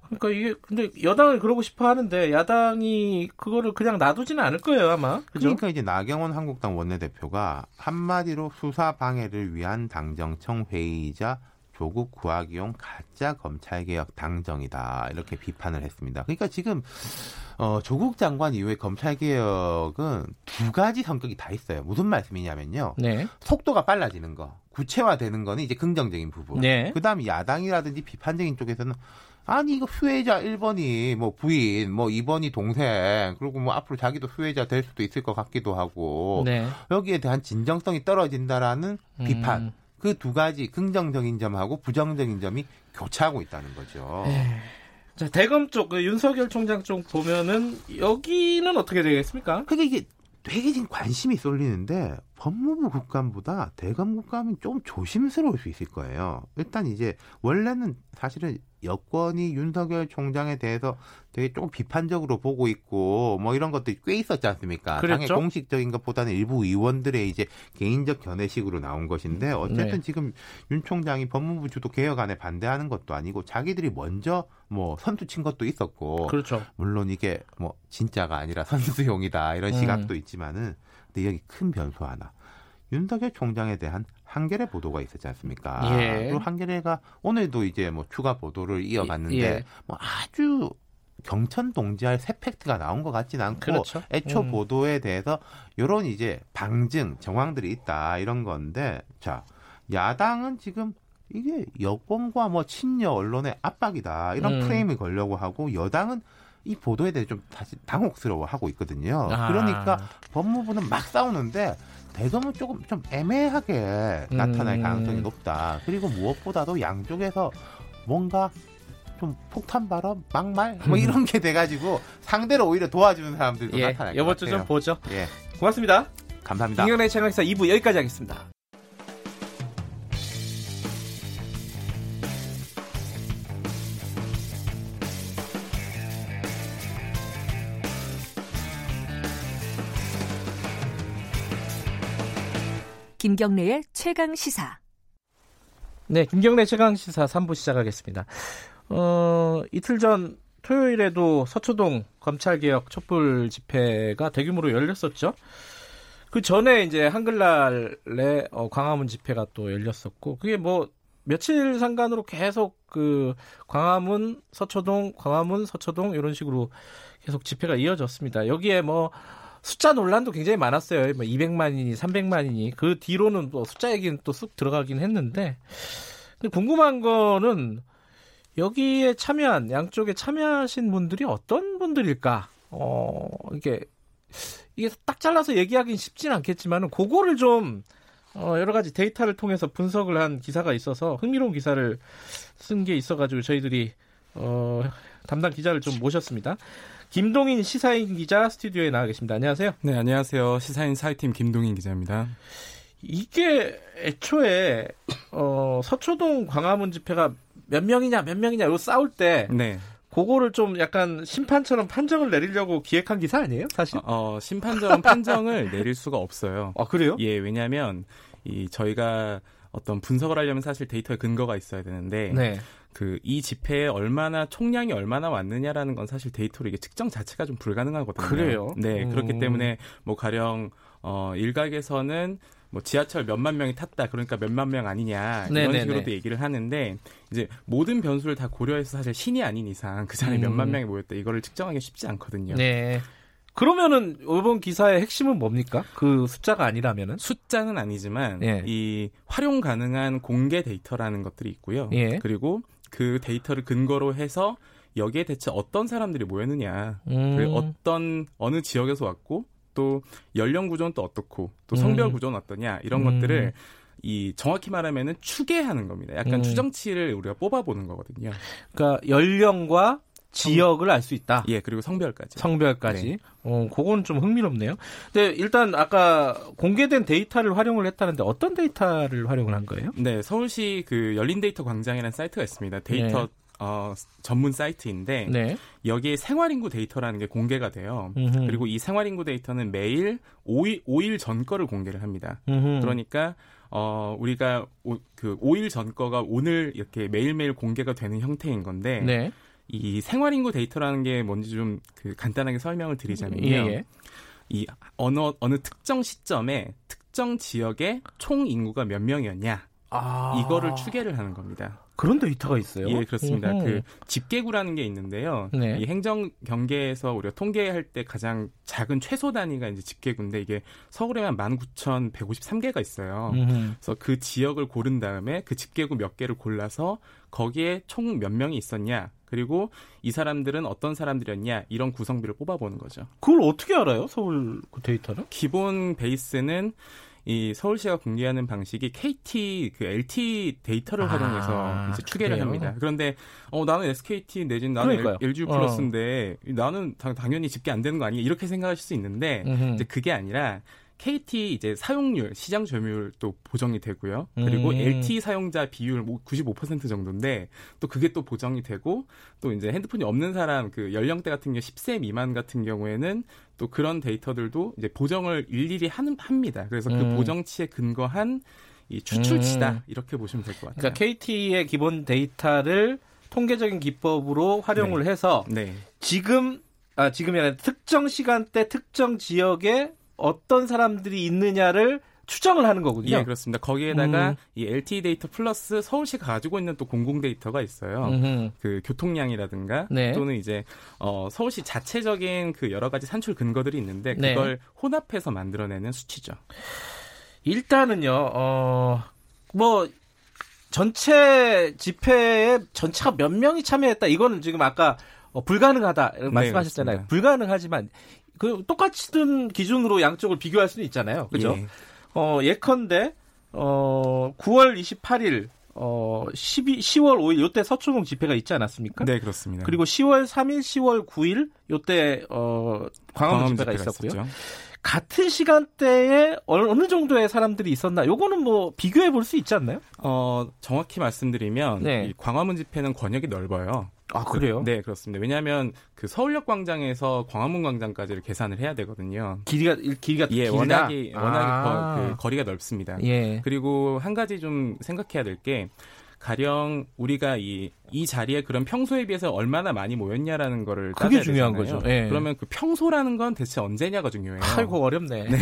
그러니까 이게 근데 여당은 그러고 싶어 하는데 야당이 그거를 그냥 놔두지는 않을 거예요 아마. 그죠? 그러니까 이제 나경원 한국당 원내대표가 한마디로 수사 방해를 위한 당정청 회의이자 조국 구하기용 가짜 검찰개혁 당정이다 이렇게 비판을 했습니다. 그러니까 지금 어, 조국 장관 이후에 검찰개혁은 두 가지 성격이 다 있어요. 무슨 말씀이냐면요. 네. 속도가 빨라지는 거, 구체화되는 거는 이제 긍정적인 부분. 네. 그다음 야당이라든지 비판적인 쪽에서는 아니 이거 수혜자 일 번이 뭐 부인, 뭐 이 번이 동생, 그리고 뭐 앞으로 자기도 수혜자 될 수도 있을 것 같기도 하고 네. 여기에 대한 진정성이 떨어진다라는 음. 비판. 그 두 가지 긍정적인 점하고 부정적인 점이 교차하고 있다는 거죠. 에이, 자 대검 쪽, 윤석열 총장 쪽 보면은 여기는 어떻게 되겠습니까? 그게 이게 되게 지금 관심이 쏠리는데 법무부 국감보다 대검 국감이 좀 조심스러울 수 있을 거예요. 일단 이제 원래는 사실은 여권이 윤석열 총장에 대해서 되게 조금 비판적으로 보고 있고 뭐 이런 것들이 꽤 있었지 않습니까? 당의 공식적인 것보다는 일부 의원들의 이제 개인적 견해식으로 나온 것인데 어쨌든 네. 지금 윤 총장이 법무부 주도 개혁안에 반대하는 것도 아니고 자기들이 먼저 뭐 선수 친 것도 있었고 그렇죠. 물론 이게 뭐 진짜가 아니라 선수용이다 이런 시각도 음. 있지만은 근데 여기 큰 변수 하나. 윤석열 총장에 대한 한겨레 보도가 있었지 않습니까? 예. 그리고 한겨레가 오늘도 이제 뭐 추가 보도를 이어갔는데 예. 뭐 아주 경천동지할 새 팩트가 나온 것 같지는 않고 그렇죠. 애초 음. 보도에 대해서 이런 이제 방증 정황들이 있다 이런 건데 자 야당은 지금. 이게 여권과 뭐 친여 언론의 압박이다 이런 음. 프레임을 걸려고 하고 여당은 이 보도에 대해 좀 다시 당혹스러워하고 있거든요. 아. 그러니까 법무부는 막 싸우는데 대검은 조금 좀 애매하게 나타날 음. 가능성이 높다. 그리고 무엇보다도 양쪽에서 뭔가 좀 폭탄 발언, 막말 뭐 이런 게 돼가지고 상대를 오히려 도와주는 사람들도 예, 나타날 것 같아요. 이번 주 좀 보죠. 예, 고맙습니다. 감사합니다. 김경래 채널에서 이 부 여기까지 하겠습니다. 김경래의 최강시사. 네, 김경래 최강시사 삼 부 시작하겠습니다. 어, 이틀 전 토요일에도 서초동 검찰개혁 촛불 집회가 대규모로 열렸었죠. 그 전에 이제 한글날에 어, 광화문 집회가 또 열렸었고 그게 뭐 며칠 상간으로 계속 그 광화문, 서초동, 광화문, 서초동 이런 식으로 계속 집회가 이어졌습니다. 여기에 뭐 숫자 논란도 굉장히 많았어요. 이백만이니 삼백만이니 그 뒤로는 또 숫자 얘기는 또 쑥 들어가긴 했는데 근데 궁금한 거는 여기에 참여한 양쪽에 참여하신 분들이 어떤 분들일까? 어 이게 이게 딱 잘라서 얘기하긴 쉽진 않겠지만 그거를 좀 어, 여러 가지 데이터를 통해서 분석을 한 기사가 있어서 흥미로운 기사를 쓴 게 있어가지고 저희들이 어, 담당 기자를 좀 모셨습니다. 김동인 시사인 기자 스튜디오에 나와 계십니다. 안녕하세요. 네, 안녕하세요. 시사인 사회팀 김동인 기자입니다. 이게 애초에 어, 서초동 광화문 집회가 몇 명이냐 몇 명이냐 이거 싸울 때 네. 그거를 좀 약간 심판처럼 판정을 내리려고 기획한 기사 아니에요? 사실? 어, 어 심판처럼 판정을 내릴 수가 없어요. 아, 그래요? 예, 왜냐하면 이 저희가 어떤 분석을 하려면 사실 데이터에 근거가 있어야 되는데 네. 그 이 집회에 얼마나 총량이 얼마나 왔느냐라는 건 사실 데이터로 이게 측정 자체가 좀 불가능하거든요. 그래요? 네, 음. 그렇기 때문에 뭐 가령 어, 일각에서는 뭐 지하철 몇만 명이 탔다. 그러니까 몇만 명 아니냐. 이런 네네네. 식으로도 얘기를 하는데 이제 모든 변수를 다 고려해서 사실 신이 아닌 이상 그 자리에 음. 몇만 명이 모였다. 이거를 측정하기 쉽지 않거든요. 네. 그러면은 이번 기사의 핵심은 뭡니까? 그 숫자가 아니라면은? 숫자는 아니지만 예. 이 활용 가능한 공개 데이터라는 것들이 있고요. 예. 그리고 그 데이터를 근거로 해서 여기에 대체 어떤 사람들이 모였느냐. 음. 그리고 어떤 어느 지역에서 왔고 또 연령 구조는 또 어떻고 또 성별 음. 구조는 어떠냐 이런 음. 것들을 이 정확히 말하면은 추계하는 겁니다. 약간 음. 추정치를 우리가 뽑아보는 거거든요. 그러니까 연령과 성... 지역을 알 수 있다. 예, 그리고 성별까지. 성별까지. 네. 어, 그건 좀 흥미롭네요. 근데 일단 아까 공개된 데이터를 활용을 했다는데 어떤 데이터를 활용을 한 거예요? 네, 서울시 그 열린 데이터 광장이라는 사이트가 있습니다. 데이터 네. 어, 전문 사이트인데 네. 여기에 생활인구 데이터라는 게 공개가 돼요. 음흠. 그리고 이 생활인구 데이터는 매일 오 일, 오 일 전 거를 공개를 합니다. 음흠. 그러니까 어, 우리가 오, 그 오 일 전 거가 오늘 이렇게 매일매일 공개가 되는 형태인 건데 네. 이 생활인구 데이터라는 게 뭔지 좀 그 간단하게 설명을 드리자면요. 예. 이 어느, 어느 특정 시점에 특정 지역의 총 인구가 몇 명이었냐. 아. 이거를 추계를 하는 겁니다. 그런 데이터가 있어요? 예, 그렇습니다. 오호. 그 집계구라는 게 있는데요. 네. 이 행정 경계에서 우리가 통계할 때 가장 작은 최소 단위가 이제 집계구인데 이게 서울에만 만 구천백오십삼 개가 있어요. 음흠. 그래서 그 지역을 고른 다음에 그 집계구 몇 개를 골라서 거기에 총 몇 명이 있었냐. 그리고 이 사람들은 어떤 사람들이었냐. 이런 구성비를 뽑아보는 거죠. 그걸 어떻게 알아요? 서울 그 데이터는? 기본 베이스는 이 서울시가 공개하는 방식이 케이티 그 엘티 데이터를 아, 활용해서 이제 추계를 그래요? 합니다. 그런데 어 나는 에스케이티 내지는 나는 그러니까요. 엘지 플러스인데 어. 나는 당, 당연히 집계 안 되는 거 아니야 이렇게 생각하실 수 있는데 음흠. 이제 그게 아니라 케이티 이제 사용률 시장 점유율도 보정이 되고요. 그리고 음. 엘티 사용자 비율 구십오 퍼센트 정도인데 또 그게 또 보정이 되고 또 이제 핸드폰이 없는 사람 그 연령대 같은 경우 십 세 미만 같은 경우에는 또 그런 데이터들도 이제 보정을 일일이 하는 합니다. 그래서 그 음. 보정치에 근거한 이 추출치다 음. 이렇게 보시면 될 것 같아요. 그러니까 케이티의 기본 데이터를 통계적인 기법으로 활용을 네. 해서 네. 지금 아 지금이 아니라 특정 시간대 특정 지역에 어떤 사람들이 있느냐를 추정을 하는 거군요. 예, 그렇습니다. 거기에다가 음. 이 엘티이 데이터 플러스 서울시가 가지고 있는 또 공공 데이터가 있어요. 음흠. 그 교통량이라든가 네. 또는 이제 어, 서울시 자체적인 그 여러 가지 산출 근거들이 있는데 그걸 네. 혼합해서 만들어내는 수치죠. 일단은요, 어, 뭐 전체 집회에 전체가 몇 명이 참여했다. 이거는 지금 아까 어, 불가능하다 말씀하셨잖아요. 네, 불가능하지만. 그 똑같은 기준으로 양쪽을 비교할 수는 있잖아요. 그죠? 예. 어, 예컨대 어, 구월 이십팔일 어, 시월 오일 요때 서초동 집회가 있지 않았습니까? 네, 그렇습니다. 그리고 시월 삼일, 시월 구일 요때 어, 광화문 집회가, 집회가 있었고요. 있었죠. 같은 시간대에 어느 정도의 사람들이 있었나? 요거는 뭐 비교해 볼 수 있지 않나요? 어, 정확히 말씀드리면 네. 이 광화문 집회는 권역이 넓어요. 아, 그래요? 네, 그렇습니다. 왜냐하면 그 서울역 광장에서 광화문 광장까지를 계산을 해야 되거든요. 길이가 길이가 예, 길다? 워낙이 워낙 아. 거, 그 거리가 넓습니다. 예. 그리고 한 가지 좀 생각해야 될 게 가령 우리가 이, 이 자리에 그런 평소에 비해서 얼마나 많이 모였냐라는 거를 따져야 되잖아요. 그게 중요한 거죠. 예. 그러면 그 평소라는 건 대체 언제냐가 중요해요. 아이고 어렵네. 네.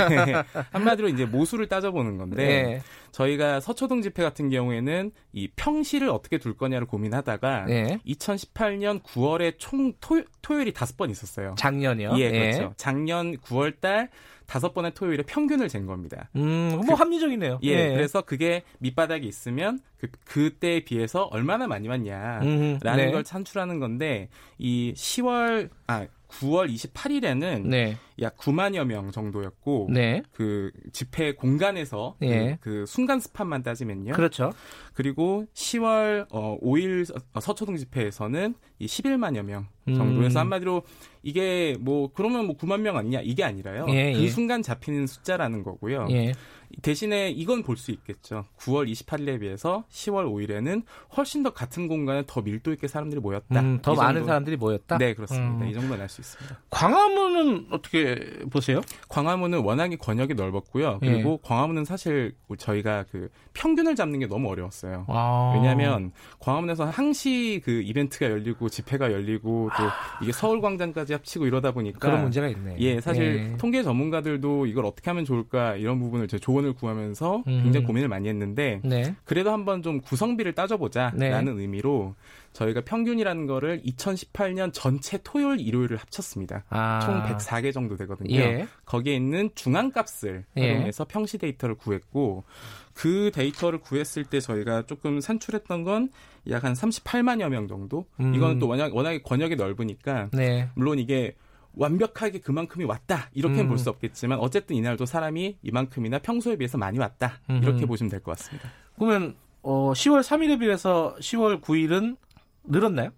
한마디로 이제 모수를 따져보는 건데 예. 저희가 서초동 집회 같은 경우에는 이 평시를 어떻게 둘 거냐를 고민하다가 예. 이천십팔년 구월에 총 토요, 토요일이 다섯 번 있었어요. 작년이요? 예, 그렇죠. 예. 작년 구월 달 다섯 번의 토요일에 평균을 잰 겁니다. 음, 뭐 그, 합리적이네요. 예, 예, 그래서 그게 밑바닥이 있으면 그, 그때에 비해서 얼마나 많이 왔냐라는 음, 네. 걸 산출하는 건데 이 시월, 아 구월 이십팔 일에는 네. 약 구만여 명 정도였고 네. 그 집회 공간에서 네. 그 순간 스팟만 따지면요. 그렇죠. 그리고 시월 어, 오일 서초동 집회에서는 이 십일만여 명 정도에서 음. 한마디로 이게 뭐 그러면 뭐 구만 명 아니냐 이게 아니라요. 예, 그 예. 순간 잡히는 숫자라는 거고요. 예. 대신에 이건 볼 수 있겠죠. 구월 이십팔일에 비해서 시월 오일에는 훨씬 더 같은 공간에 더 밀도 있게 사람들이 모였다. 음, 더 많은 정도. 사람들이 모였다? 네, 그렇습니다. 음. 이 정도는 알 수 있습니다. 광화문은 어떻게 보세요? 광화문은 워낙에 권역이 넓었고요. 그리고 예. 광화문은 사실 저희가 그 평균을 잡는 게 너무 어려웠어요. 아. 왜냐하면 광화문에서 항시 그 이벤트가 열리고 집회가 열리고 또 아. 이게 서울광장까지 합치고 이러다 보니까 그런 문제가 있네. 예, 사실 예. 통계 전문가들도 이걸 어떻게 하면 좋을까 이런 부분을 제 조언을 구하면서 굉장히 음. 고민을 많이 했는데 네. 그래도 한번 좀 구성비를 따져보자라는 네. 의미로 저희가 평균이라는 거를 이천십팔년 전체 토요일, 일요일을 합쳤습니다. 아. 총 백네 개 정도 되거든요. 예. 거기에 있는 중앙값을 활용해서 예. 평시 데이터를 구했고 그 데이터를 구했을 때 저희가 조금 산출했던 건 약 한 삼십팔만여 명 정도? 음. 이건 또 워낙, 워낙에 권역이 넓으니까 네. 물론 이게 완벽하게 그만큼이 왔다 이렇게는 음. 볼 수 없겠지만 어쨌든 이날도 사람이 이만큼이나 평소에 비해서 많이 왔다 음흠. 이렇게 보시면 될 것 같습니다. 그러면 어, 시월 삼일에 비해서 시월 구일은 늘었나요?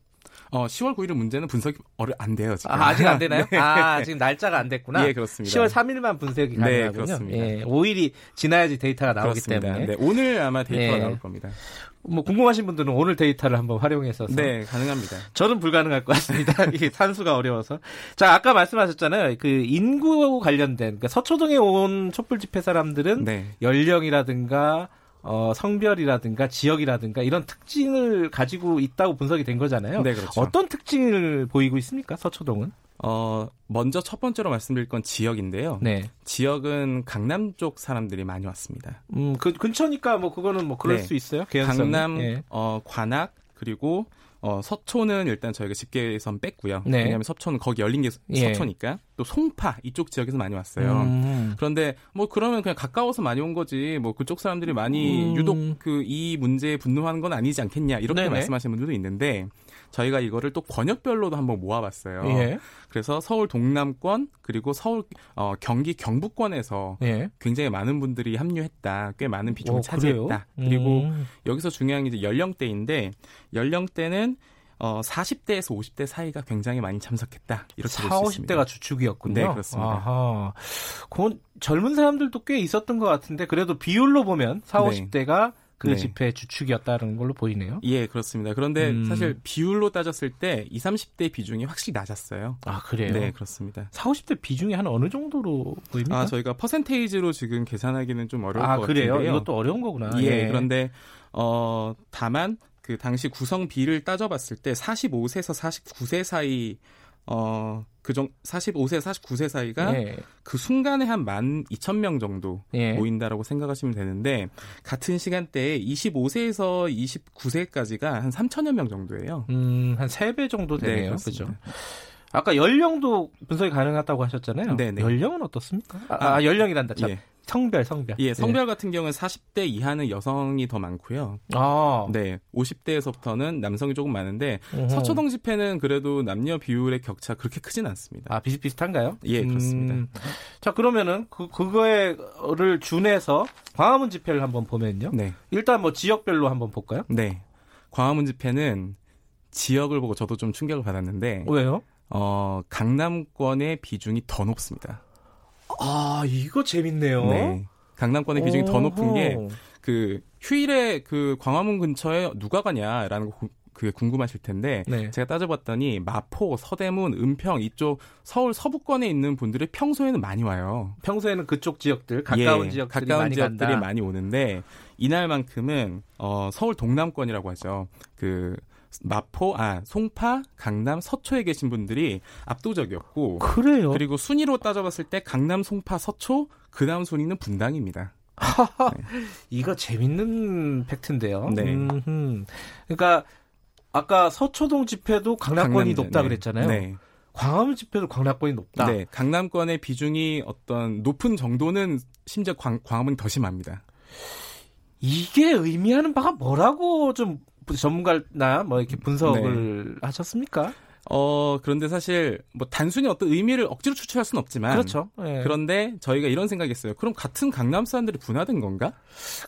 어, 시월 구일은 문제는 분석이 안 돼요 지금. 아, 아직 안 되나요? 네. 아 지금 날짜가 안 됐구나. 예, 그렇습니다. 시월 삼일만 분석이 가능하군요. 네, 그렇습니다. 예, 오일이 지나야지 데이터가 나오기 그렇습니다. 때문에 네, 오늘 아마 데이터가 네. 나올 겁니다. 뭐 궁금하신 분들은 오늘 데이터를 한번 활용해서 네, 가능합니다. 저는 불가능할 것 같습니다. 이게 산수가 어려워서. 자, 아까 말씀하셨잖아요. 그 인구 관련된 그러니까 서초동에 온 촛불 집회 사람들은 네. 연령이라든가 어, 성별이라든가 지역이라든가 이런 특징을 가지고 있다고 분석이 된 거잖아요. 네, 그렇죠. 어떤 특징을 보이고 있습니까? 서초동은? 어, 먼저 첫 번째로 말씀드릴 건 지역인데요. 네. 지역은 강남 쪽 사람들이 많이 왔습니다. 음, 그 근처니까 뭐 그거는 뭐 그럴 네. 수 있어요. 개연성은. 강남, 네. 어, 관악 그리고 어, 서초는 일단 저희가 집계에선 뺐고요. 네. 왜냐하면 서초는 거기 열린 게 서초니까. 예. 또 송파 이쪽 지역에서 많이 왔어요. 음. 그런데 뭐 그러면 그냥 가까워서 많이 온 거지 뭐 그쪽 사람들이 많이 음. 유독 그 이 문제에 분노하는 건 아니지 않겠냐 이렇게 네네. 말씀하시는 분들도 있는데 저희가 이거를 또 권역별로도 한번 모아봤어요. 예. 그래서 서울 동남권 그리고 서울 어, 경기 경북권에서 예. 굉장히 많은 분들이 합류했다. 꽤 많은 비중을 오, 차지했다. 음. 그리고 여기서 중요한 게 이제 연령대인데 연령대는 어, 사십대에서 오십대 사이가 굉장히 많이 참석했다. 이렇게 볼 수 있습니다. 사십, 오십대가 주축이었군요. 네, 그렇습니다. 아하. 그건 젊은 사람들도 꽤 있었던 것 같은데 그래도 비율로 보면 사십, 오십대가 네. 그 네. 집회 주축이었다는 걸로 보이네요. 예, 그렇습니다. 그런데 음. 사실 비율로 따졌을 때 이십, 삼십대 비중이 확실히 낮았어요. 아, 그래요? 네, 그렇습니다. 사십, 오십대 비중이 한 어느 정도로 보입니까? 아, 저희가 퍼센테이지로 지금 계산하기는 좀 어려울 아, 것 그래요? 같은데요. 아, 그래요? 이것도 어려운 거구나. 예, 예. 그런데 어, 다만 그 당시 구성비를 따져봤을 때 사십오세에서 사십구세 사이 어, 그정 사십오세, 사십구세 사이가 예. 그 순간에 한 만 이천 명 정도 예. 모인다라고 생각하시면 되는데 같은 시간대에 이십오세에서 이십구세까지가 한 삼천여 명 정도예요. 음, 한 세 배 정도 되네요. 네, 그죠? 아까 연령도 분석이 가능하다고 하셨잖아요. 네네. 연령은 어떻습니까? 아, 아 연령이란다. 참. 예. 성별, 성별. 예, 성별 예. 같은 경우는 사십 대 이하는 여성이 더 많고요. 아. 네, 오십대에서부터는 남성이 조금 많은데 어허. 서초동 집회는 그래도 남녀 비율의 격차 그렇게 크진 않습니다. 아, 비슷비슷한가요? 예, 음. 그렇습니다. 자, 그러면은 그 그거를 준해서 광화문 집회를 한번 보면요. 네. 일단 뭐 지역별로 한번 볼까요? 네. 광화문 집회는 지역을 보고 저도 좀 충격을 받았는데 왜요? 어, 강남권의 비중이 더 높습니다. 아, 이거 재밌네요. 네. 강남권의 비중이 오호. 더 높은 게 그 휴일에 그 광화문 근처에 누가 가냐라는 거 그게 궁금하실 텐데 네. 제가 따져봤더니 마포, 서대문, 은평 이쪽 서울 서부권에 있는 분들이 평소에는 많이 와요. 평소에는 그쪽 지역들, 가까운 예, 지역들이 가까운 많이 지역들이 간다. 많이 오는데 이날만큼은 어, 서울 동남권이라고 하죠. 그 마포, 아, 송파, 강남, 서초에 계신 분들이 압도적이었고 그래요? 그리고 순위로 따져봤을 때 강남, 송파, 서초 그 다음 순위는 분당입니다. 네. 이거 재밌는 팩트인데요. 네. 음흠. 그러니까 아까 서초동 집회도 강남권이 강남, 높다 네. 그랬잖아요. 네. 광화문 집회도 광남권이 높다. 네. 강남권의 비중이 어떤 높은 정도는 심지어 광, 광화문이 더 심합니다. 이게 의미하는 바가 뭐라고 좀 전문가나 뭐 이렇게 분석을 네. 하셨습니까? 어, 그런데 사실 뭐 단순히 어떤 의미를 억지로 추측할 수는 없지만 그렇죠. 예. 그런데 저희가 이런 생각했어요. 그럼 같은 강남 사람들이 분화된 건가?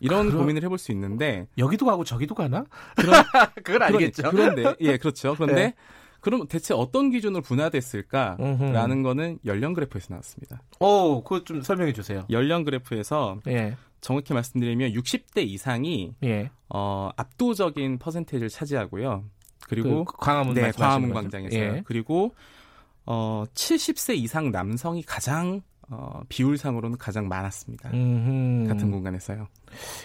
이런 그럼, 고민을 해볼 수 있는데 여기도 가고 저기도 가나? 그럼, 그걸 알겠죠. 그런데 예, 그렇죠. 그런데 예. 그럼 대체 어떤 기준으로 분화됐을까라는 거는 연령 그래프에서 나왔습니다. 오, 그거 좀 설명해 주세요. 연령 그래프에서 예. 정확히 말씀드리면 육십 대 이상이 예. 어, 압도적인 퍼센테이지를 차지하고요. 그리고 그 광화문, 네, 광화문 광장에서요. 예. 그리고 어, 칠십 세 이상 남성이 가장 어, 비율상으로는 가장 많았습니다. 음흠. 같은 공간에서요.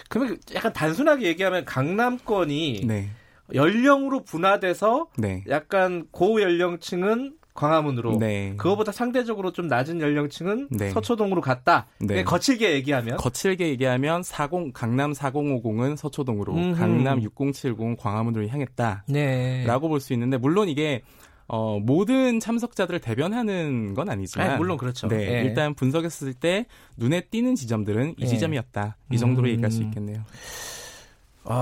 그러면 약간 단순하게 얘기하면 강남권이 네. 연령으로 분화돼서 네. 약간 고연령층은 광화문으로 네. 그거보다 상대적으로 좀 낮은 연령층은 네. 서초동으로 갔다. 네. 거칠게 얘기하면 거칠게 얘기하면 사십 강남 사공오공은 서초동으로 음흠. 강남 육공칠공 광화문으로 향했다. 네. 라고 볼 수 있는데 물론 이게 어, 모든 참석자들을 대변하는 건 아니지만 아니, 물론 그렇죠. 네, 네. 일단 분석했을 때 눈에 띄는 지점들은 이 네. 지점이었다. 이 정도로 음. 얘기할 수 있겠네요. 아,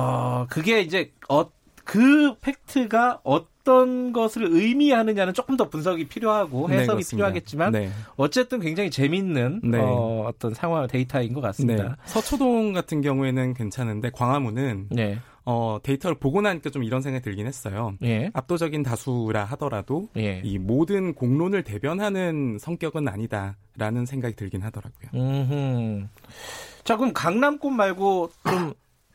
어, 그게 이제 어 그 팩트가 어떤 것을 의미하느냐는 조금 더 분석이 필요하고 해석이 네, 필요하겠지만 네. 어쨌든 굉장히 재미있는 네. 어, 어떤 상황 데이터인 것 같습니다. 네. 서초동 같은 경우에는 괜찮은데 광화문은 네. 어, 데이터를 보고 나니까 좀 이런 생각이 들긴 했어요. 예. 압도적인 다수라 하더라도 예. 이 모든 공론을 대변하는 성격은 아니다라는 생각이 들긴 하더라고요. 음흠. 자, 그럼 강남권 말고 좀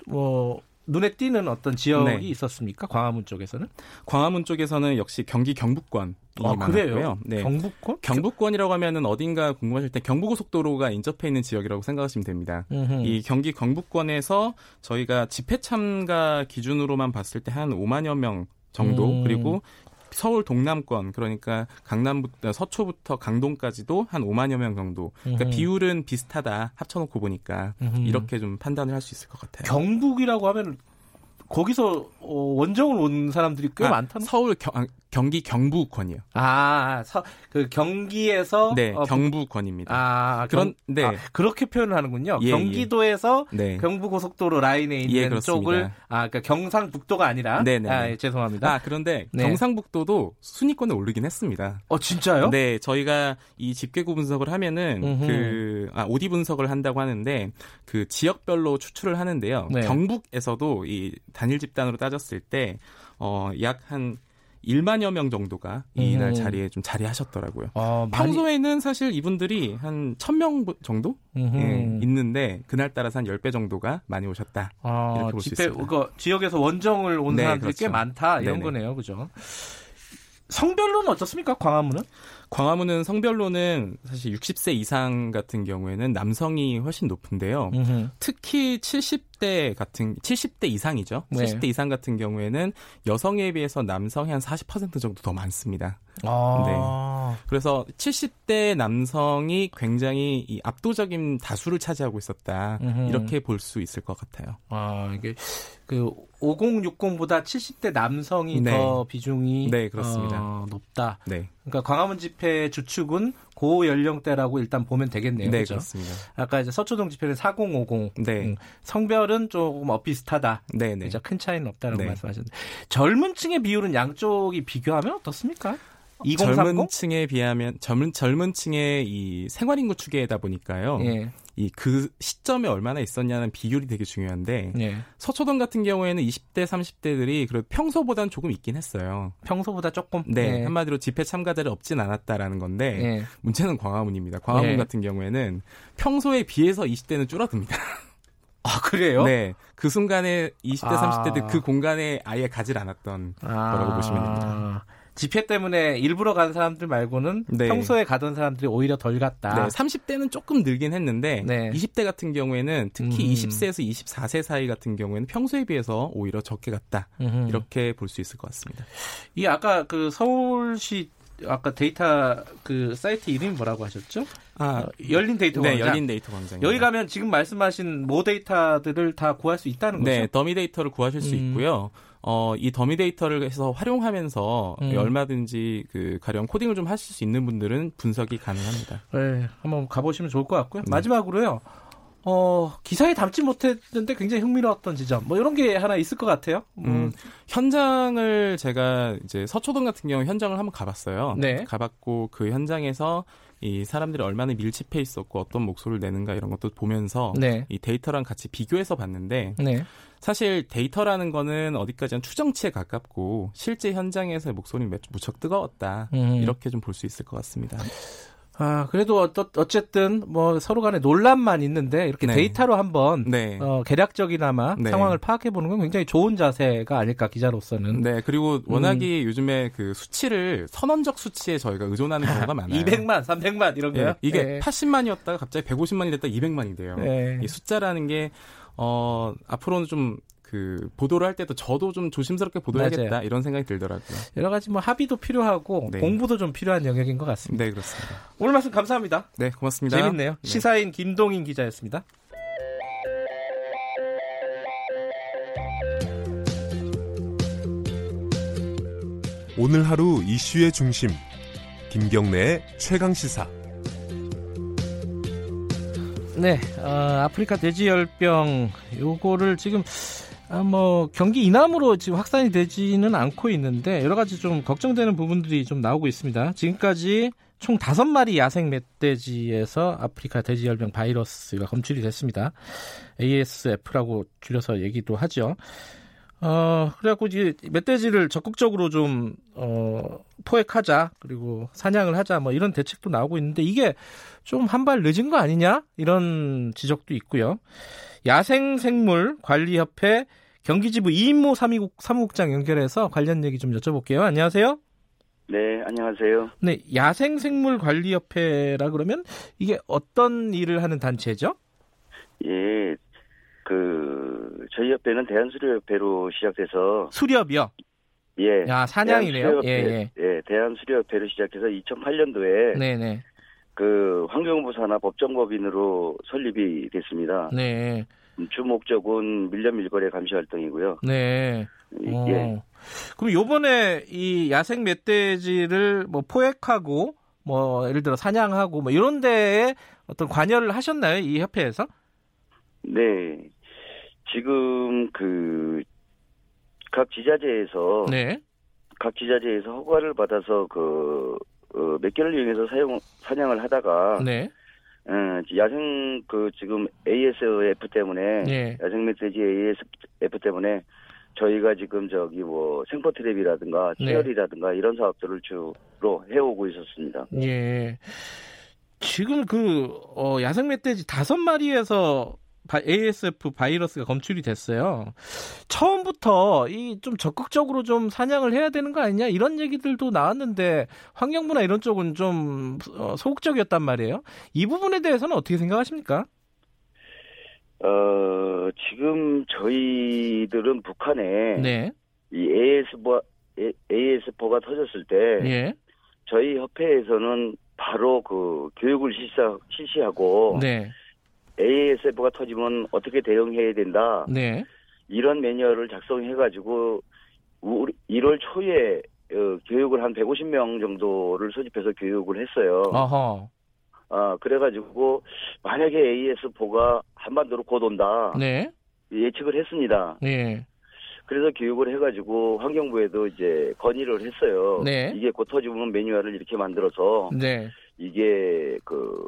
뭐... 눈에 띄는 어떤 지역이 네. 있었습니까? 광화문 쪽에서는? 광화문 쪽에서는 역시 경기 경북권이 아, 많았고요. 네. 경북권? 경북권이라고 하면은 어딘가 궁금하실 때 경부고속도로가 인접해 있는 지역이라고 생각하시면 됩니다. 음흠. 이 경기 경북권에서 저희가 집회 참가 기준으로만 봤을 때 한 오만여 명 정도 음. 그리고 서울 동남권 그러니까 강남부터 서초부터 강동까지도 한 오만여 명 정도. 그러니까 비율은 비슷하다. 합쳐놓고 보니까 으흠. 이렇게 좀 판단을 할 수 있을 것 같아요. 경북이라고 하면 거기서 원정을 온 사람들이 꽤 아, 많다는. 서울 경, 경기 경부권이요. 아, 서, 그 경기에서 네 어, 경부권입니다. 아, 그런 경, 네 아, 그렇게 표현을 하는군요. 예, 경기도에서 예. 네. 경부고속도로 라인에 있는 예, 쪽을 아, 그러니까 경상북도가 아니라. 네네. 아, 예, 죄송합니다. 아, 그런데 네. 경상북도도 순위권에 오르긴 했습니다. 어, 진짜요? 네, 저희가 이 집계구 분석을 하면은 음흠. 그 아, 오디 분석을 한다고 하는데 그 지역별로 추출을 하는데요. 네. 경북에서도 이 단일 집단으로 따졌을 때 어, 약 한 일만여 명 정도가 이날 음. 자리에 좀 자리하셨더라고요. 아, 평소에는 많이... 사실 이분들이 한 천 명 정도 예, 있는데 그날 따라서 한 십 배 정도가 많이 오셨다. 아, 이렇게 볼 수 있습니다. 그러니까 지역에서 원정을 온 네, 사람들이 그렇죠. 꽤 많다 이런 네네. 거네요. 그죠? 성별로는 어떻습니까? 광화문은? 광화문은 성별로는 사실 육십 세 이상 같은 경우에는 남성이 훨씬 높은데요. 음흠. 특히 칠십 대 같은 칠십 대 이상이죠. 네. 칠십 대 이상 같은 경우에는 여성에 비해서 남성이 한 사십 퍼센트 정도 더 많습니다. 아. 네. 그래서 칠십 대 남성이 굉장히 이 압도적인 다수를 차지하고 있었다. 음흠. 이렇게 볼 수 있을 것 같아요. 아, 이게 그 오공육공보다 칠십 대 남성이 네. 더 비중이 네, 그렇습니다. 어, 높다. 네. 그러니까 광화문 집회 주축은 고연령대라고 일단 보면 되겠네요. 네, 그렇죠? 그렇습니다. 아까 이제 서초동 집회는 사공오공. 네. 음, 성별은 조금 엇비슷하다. 네, 네. 큰 차이는 없다라고 네. 말씀하셨는데 젊은 층의 비율은 양쪽이 비교하면 어떻습니까? 이공삼공? 젊은 층에 비하면 젊은 젊은 층의 이 생활인구 추계다 보니까요. 예. 이 그 시점에 얼마나 있었냐는 비율이 되게 중요한데 예. 서초동 같은 경우에는 이십 대, 삼십 대들이 그래도 평소보다는 조금 있긴 했어요. 평소보다 조금? 네. 예. 한마디로 집회 참가자를 없진 않았다라는 건데 예. 문제는 광화문입니다. 광화문 예. 같은 경우에는 평소에 비해서 이십 대는 줄어듭니다. 아, 그래요? 네. 그 순간에 이십 대, 아. 삼십 대들 그 공간에 아예 가질 않았던 아. 거라고 보시면 됩니다. 집회 때문에 일부러 간 사람들 말고는 네. 평소에 가던 사람들이 오히려 덜 갔다. 네, 삼십 대는 조금 늘긴 했는데 네. 이십 대 같은 경우에는 특히 음. 이십 세에서 이십사 세 사이 같은 경우에는 평소에 비해서 오히려 적게 갔다. 음흠. 이렇게 볼 수 있을 것 같습니다. 이 아까 그 서울시 아까 데이터 그 사이트 이름이 뭐라고 하셨죠? 아, 열린 데이터 광장. 네, 열린 데이터 광장. 여기 가면 지금 말씀하신 모 데이터들을 다 구할 수 있다는 거죠? 네, 더미 데이터를 구하실 수 음. 있고요. 어, 이 더미 데이터를 해서 활용하면서 음. 얼마든지 그 가령 코딩을 좀 하실 수 있는 분들은 분석이 가능합니다. 네, 한번 가보시면 좋을 것 같고요. 네. 마지막으로요. 어, 기사에 담지 못했는데 굉장히 흥미로웠던 지점, 뭐 이런 게 하나 있을 것 같아요. 음. 음, 현장을 제가 이제 서초동 같은 경우 현장을 한번 가봤어요. 네. 가봤고 그 현장에서 이 사람들이 얼마나 밀집해 있었고 어떤 목소리를 내는가 이런 것도 보면서 네. 이 데이터랑 같이 비교해서 봤는데 네. 사실 데이터라는 거는 어디까지나 추정치에 가깝고 실제 현장에서의 목소리는 무척 뜨거웠다. 음. 이렇게 좀 볼 수 있을 것 같습니다. 아, 그래도 어떠, 어쨌든 뭐 서로 간에 논란만 있는데 이렇게 네. 데이터로 한번 네. 어, 개략적이나마 네. 상황을 파악해보는 건 굉장히 좋은 자세가 아닐까, 기자로서는. 네, 그리고 워낙에 음. 요즘에 그 수치를 선언적 수치에 저희가 의존하는 경우가 많아요. 이백만, 삼백만 이런 거요? 네, 이게 네. 팔십만이었다가 갑자기 백오십만이 됐다가 이백만이 돼요. 네. 이 숫자라는 게 어, 앞으로는 좀 그 보도를 할 때도 저도 좀 조심스럽게 보도해야겠다. 맞아요. 이런 생각이 들더라고요. 여러 가지 뭐 합의도 필요하고 네. 공부도 좀 필요한 영역인 것 같습니다. 네, 그렇습니다. 오늘 말씀 감사합니다. 네, 고맙습니다. 재밌네요. 네. 시사인 김동인 기자였습니다. 오늘 하루 이슈의 중심, 김경래의 최강시사. 네, 어, 아프리카 돼지열병 요거를 지금 아, 뭐, 경기 이남으로 지금 확산이 되지는 않고 있는데, 여러 가지 좀 걱정되는 부분들이 좀 나오고 있습니다. 지금까지 총 다섯 마리 야생 멧돼지에서 아프리카 돼지열병 바이러스가 검출이 됐습니다. 에이에스에프라고 줄여서 얘기도 하죠. 어, 그래갖고 이제 멧돼지를 적극적으로 좀, 어, 포획하자, 그리고 사냥을 하자, 뭐 이런 대책도 나오고 있는데, 이게 좀 한 발 늦은 거 아니냐? 이런 지적도 있고요. 야생생물관리협회 경기지부 이인모 사무국장 연결해서 관련 얘기 좀 여쭤볼게요. 안녕하세요. 네, 안녕하세요. 네, 야생생물관리협회라 그러면 이게 어떤 일을 하는 단체죠? 예, 그 저희 협회는 대한수료협회로 시작해서 수렵이요? 예. 아, 사냥이네요. 대한수료협회, 예, 예. 예, 대한수료협회로 시작해서 이천팔년도에 네네. 그 환경부 산하 법정법인으로 설립이 됐습니다. 네. 주 목적은 밀렵 밀거래 감시 활동이고요. 네. 어. 예. 그럼 요번에 이 야생 멧돼지를 뭐 포획하고 뭐 예를 들어 사냥하고 뭐 이런 데에 어떤 관여를 하셨나요? 이 협회에서? 네. 지금 그 각 지자체에서 네. 각 지자체에서 허가를 받아서 그 어, 몇 개를 이용해서 사용, 사냥을 하다가, 네. 어, 야생, 그, 지금 에이에스에프 때문에, 네. 야생 멧돼지 에이에스에프 때문에, 저희가 지금 저기 뭐, 생포트랩이라든가, 치열이라든가, 네. 이런 사업들을 주로 해오고 있었습니다. 예. 지금 그, 어, 야생 멧돼지 다섯 마리에서 에이에스에프 바이러스가 검출이 됐어요. 처음부터 이 좀 적극적으로 좀 사냥을 해야 되는 거 아니냐 이런 얘기들도 나왔는데 환경부나 이런 쪽은 좀 소극적이었단 말이에요. 이 부분에 대해서는 어떻게 생각하십니까? 어, 지금 저희들은 북한에 네. 이 에이에스포, 에이에스포가 터졌을 때 예. 저희 협회에서는 바로 그 교육을 실시하, 실시하고 네. 에이에스에프가 터지면 어떻게 대응해야 된다. 네. 이런 매뉴얼을 작성해가지고 우리 일월 초에 교육을 한 백오십 명 정도를 소집해서 교육을 했어요. 아하. 아, 그래가지고 만약에 에이에스에프가 한반도로 곧 온다. 네. 예측을 했습니다. 네. 그래서 교육을 해가지고 환경부에도 이제 건의를 했어요. 네. 이게 곧 터지면 매뉴얼을 이렇게 만들어서 네. 이게 그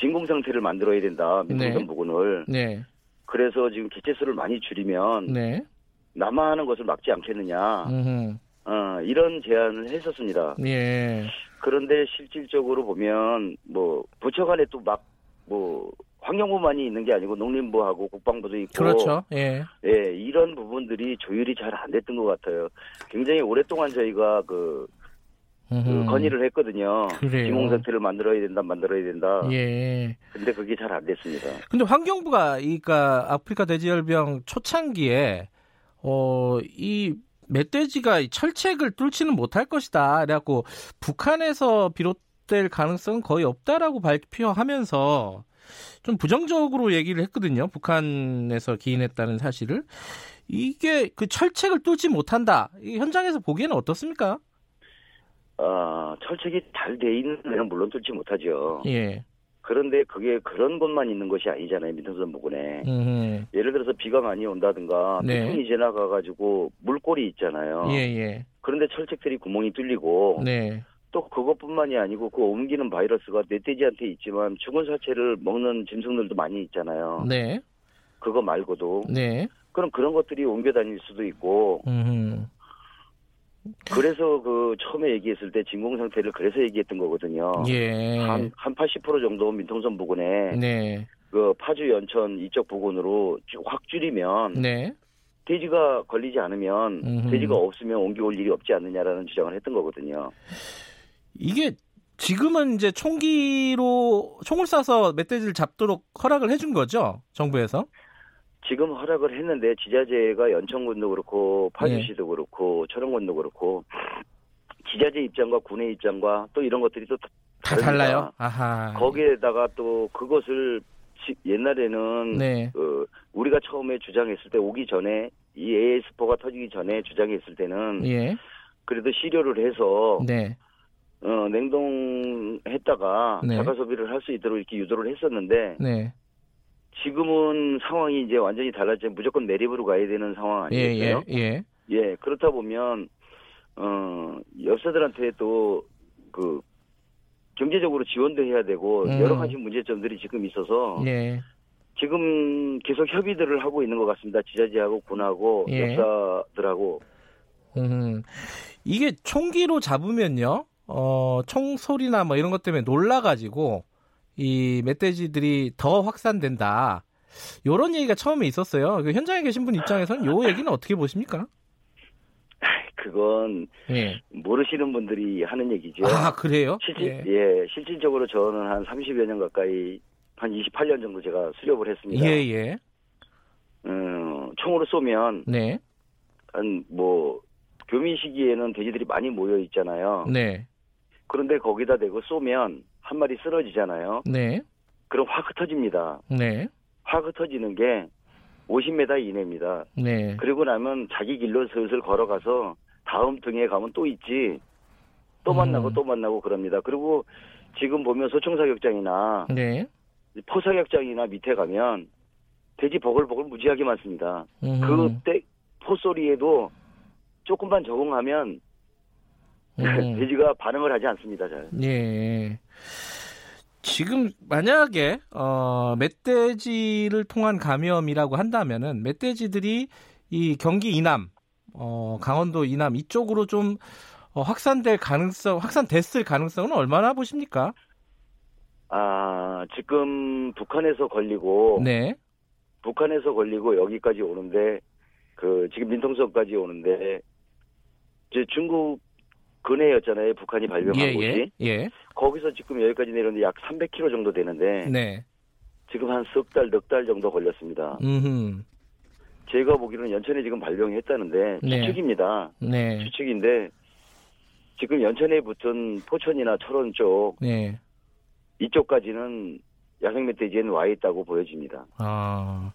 진공 상태를 만들어야 된다. 민공산 복원을. 네. 네. 그래서 지금 개체수를 많이 줄이면 네. 남하하는 것을 막지 않겠느냐. 음흠. 어, 이런 제안을 했었습니다. 예. 그런데 실질적으로 보면 뭐 부처간에 또 막 뭐 환경부만이 있는 게 아니고 농림부하고 국방부도 있고. 그렇죠. 예. 예, 이런 부분들이 조율이 잘 안 됐던 것 같아요. 굉장히 오랫동안 저희가 그 그 건의를 했거든요. 진공 상태를 만들어야 된다, 만들어야 된다. 예. 근데 그게 잘 안 됐습니다. 근데 환경부가, 그러니까 아프리카 돼지열병 초창기에 어, 이 멧돼지가 철책을 뚫지는 못할 것이다. 그래갖고 북한에서 비롯될 가능성은 거의 없다라고 발표하면서 좀 부정적으로 얘기를 했거든요. 북한에서 기인했다는 사실을. 이게 그 철책을 뚫지 못한다. 이 현장에서 보기에는 어떻습니까? 아, 철책이 잘 돼 있는 데는 물론 뚫지 못하죠. 예. 그런데 그게 그런 곳만 있는 것이 아니잖아요. 민통선부근에. 음. 예를 들어서 비가 많이 온다든가 태풍이 네. 지나가가지고 물골이 있잖아요. 예, 예. 그런데 철책들이 구멍이 뚫리고 네. 또 그것뿐만이 아니고 그 옮기는 바이러스가 멧돼지한테 있지만 죽은 사체를 먹는 짐승들도 많이 있잖아요. 네. 그거 말고도. 네. 그럼 그런 것들이 옮겨 다닐 수도 있고. 음. 그래서 그 처음에 얘기했을 때 진공 상태를 그래서 얘기했던 거거든요. 예. 한, 한 팔십 퍼센트 정도 민통선 부근에 네. 그 파주 연천 이쪽 부근으로 확 줄이면 네. 돼지가 걸리지 않으면 음흠. 돼지가 없으면 옮겨올 일이 없지 않느냐라는 주장을 했던 거거든요. 이게 지금은 이제 총기로 총을 쏴서 멧돼지를 잡도록 허락을 해준 거죠? 정부에서? 지금 허락을 했는데 지자체가 연천군도 그렇고 파주시도 네. 그렇고 철원군도 그렇고 지자체 입장과 군의 입장과 또 이런 것들이 또 다 달라요. 아하. 거기에다가 또 그것을 옛날에는 네. 어, 우리가 처음에 주장했을 때 오기 전에 이 에이에스포가 터지기 전에 주장했을 때는 예. 그래도 시료를 해서 네. 어, 냉동했다가 네. 자가 소비를 할 수 있도록 이렇게 유도를 했었는데 네. 지금은 상황이 이제 완전히 달라져 무조건 매립으로 가야 되는 상황 아니겠어요? 예, 예, 예. 예, 그렇다 보면 어, 엽사들한테 또 그 경제적으로 지원도 해야 되고 음. 여러 가지 문제점들이 지금 있어서 예. 지금 계속 협의들을 하고 있는 것 같습니다. 지자체하고 군하고 예. 엽사들하고. 음, 이게 총기로 잡으면요, 어, 총소리나 뭐 이런 것 때문에 놀라가지고. 이 멧돼지들이 더 확산된다. 이런 얘기가 처음에 있었어요. 그 현장에 계신 분 입장에서는 이 얘기는 어떻게 보십니까? 그건 예. 모르시는 분들이 하는 얘기죠. 아, 그래요? 실질, 예. 예, 실질적으로 저는 한 삼십여 년 가까이 한 이십팔 년 정도 제가 수렵을 했습니다. 예, 예. 음, 총으로 쏘면 네. 한 뭐 교민 시기에는 돼지들이 많이 모여 있잖아요. 네. 그런데 거기다 대고 쏘면 한 마리 쓰러지잖아요. 네. 그럼 확 흩어집니다. 네. 확 흩어지는 게 오십 미터 이내입니다. 네. 그리고 나면 자기 길로 슬슬 걸어가서 다음 등에 가면 또 있지. 또 만나고 음. 또 만나고 그럽니다. 그리고 지금 보면 소총사격장이나 네. 포사격장이나 밑에 가면 돼지 버글버글 무지하게 많습니다. 음. 그때 포소리에도 조금만 적응하면 음. 돼지가 반응을 하지 않습니다. 잘. 예. 지금 만약에 어, 멧돼지를 통한 감염이라고 한다면은 멧돼지들이 이 경기 이남, 어, 강원도 이남 이쪽으로 좀 어, 확산될 가능성, 확산됐을 가능성은 얼마나 보십니까? 아, 지금 북한에서 걸리고, 네, 북한에서 걸리고 여기까지 오는데 그 지금 민통선까지 오는데 이제 중국 근해였잖아요. 북한이 발병한 예, 곳이. 예, 예. 거기서 지금 여기까지 내려오는데 약 삼백 킬로미터 정도 되는데 네. 지금 한 석 달, 넉 달 정도 걸렸습니다. 음흠. 제가 보기로는 연천에 지금 발병했다는데 네. 추측입니다. 네. 추측인데 지금 연천에 붙은 포천이나 철원 쪽 네. 이쪽까지는 야생 멧돼지는 와 있다고 보여집니다. 아.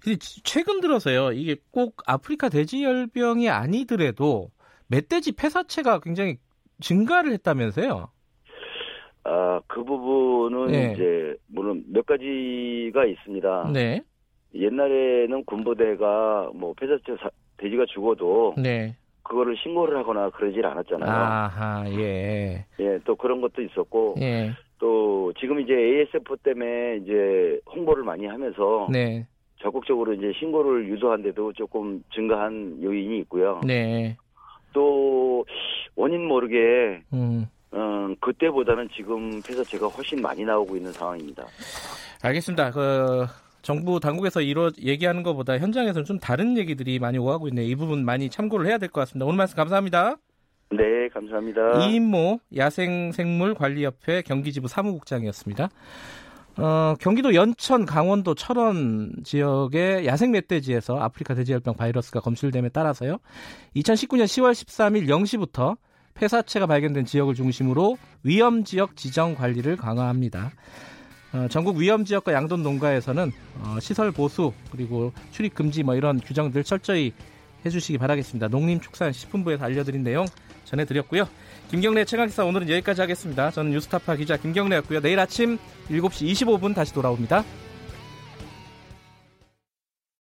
근데 최근 들어서요. 이게 꼭 아프리카 돼지열병이 아니더라도 멧돼지 폐사체가 굉장히 증가를 했다면서요? 아, 그 부분은 네. 이제 물론 몇 가지가 있습니다. 네. 옛날에는 군부대가 뭐 폐사체 사, 돼지가 죽어도 네. 그거를 신고를 하거나 그러질 않았잖아요. 아하, 예. 예, 또 그런 것도 있었고 예. 또 지금 이제 에이에스포 때문에 이제 홍보를 많이 하면서 네. 적극적으로 이제 신고를 유도한데도 조금 증가한 요인이 있고요. 네. 또 원인 모르게 음. 음, 그때보다는 지금 폐사체가 훨씬 많이 나오고 있는 상황입니다. 알겠습니다. 그 정부 당국에서 이러 얘기하는 것보다 현장에서는 좀 다른 얘기들이 많이 오가고 있네요. 이 부분 많이 참고를 해야 될 것 같습니다. 오늘 말씀 감사합니다. 네, 감사합니다. 이인모 야생생물관리협회 경기지부 사무국장이었습니다. 어, 경기도 연천, 강원도, 철원 지역의 야생 멧돼지에서 아프리카 돼지열병 바이러스가 검출됨에 따라서요. 이천십구 년 시월 십삼 일 영 시부터 폐사체가 발견된 지역을 중심으로 위험지역 지정 관리를 강화합니다. 어, 전국 위험지역과 양돈 농가에서는 어, 시설 보수 그리고 출입 금지 뭐 이런 규정들 철저히 해주시기 바라겠습니다. 농림축산식품부에서 알려드린 내용 전해드렸고요. 김경래 최강기사 오늘은 여기까지 하겠습니다. 저는 뉴스타파 기자 김경래였고요. 내일 아침 일곱 시 이십오 분 다시 돌아옵니다.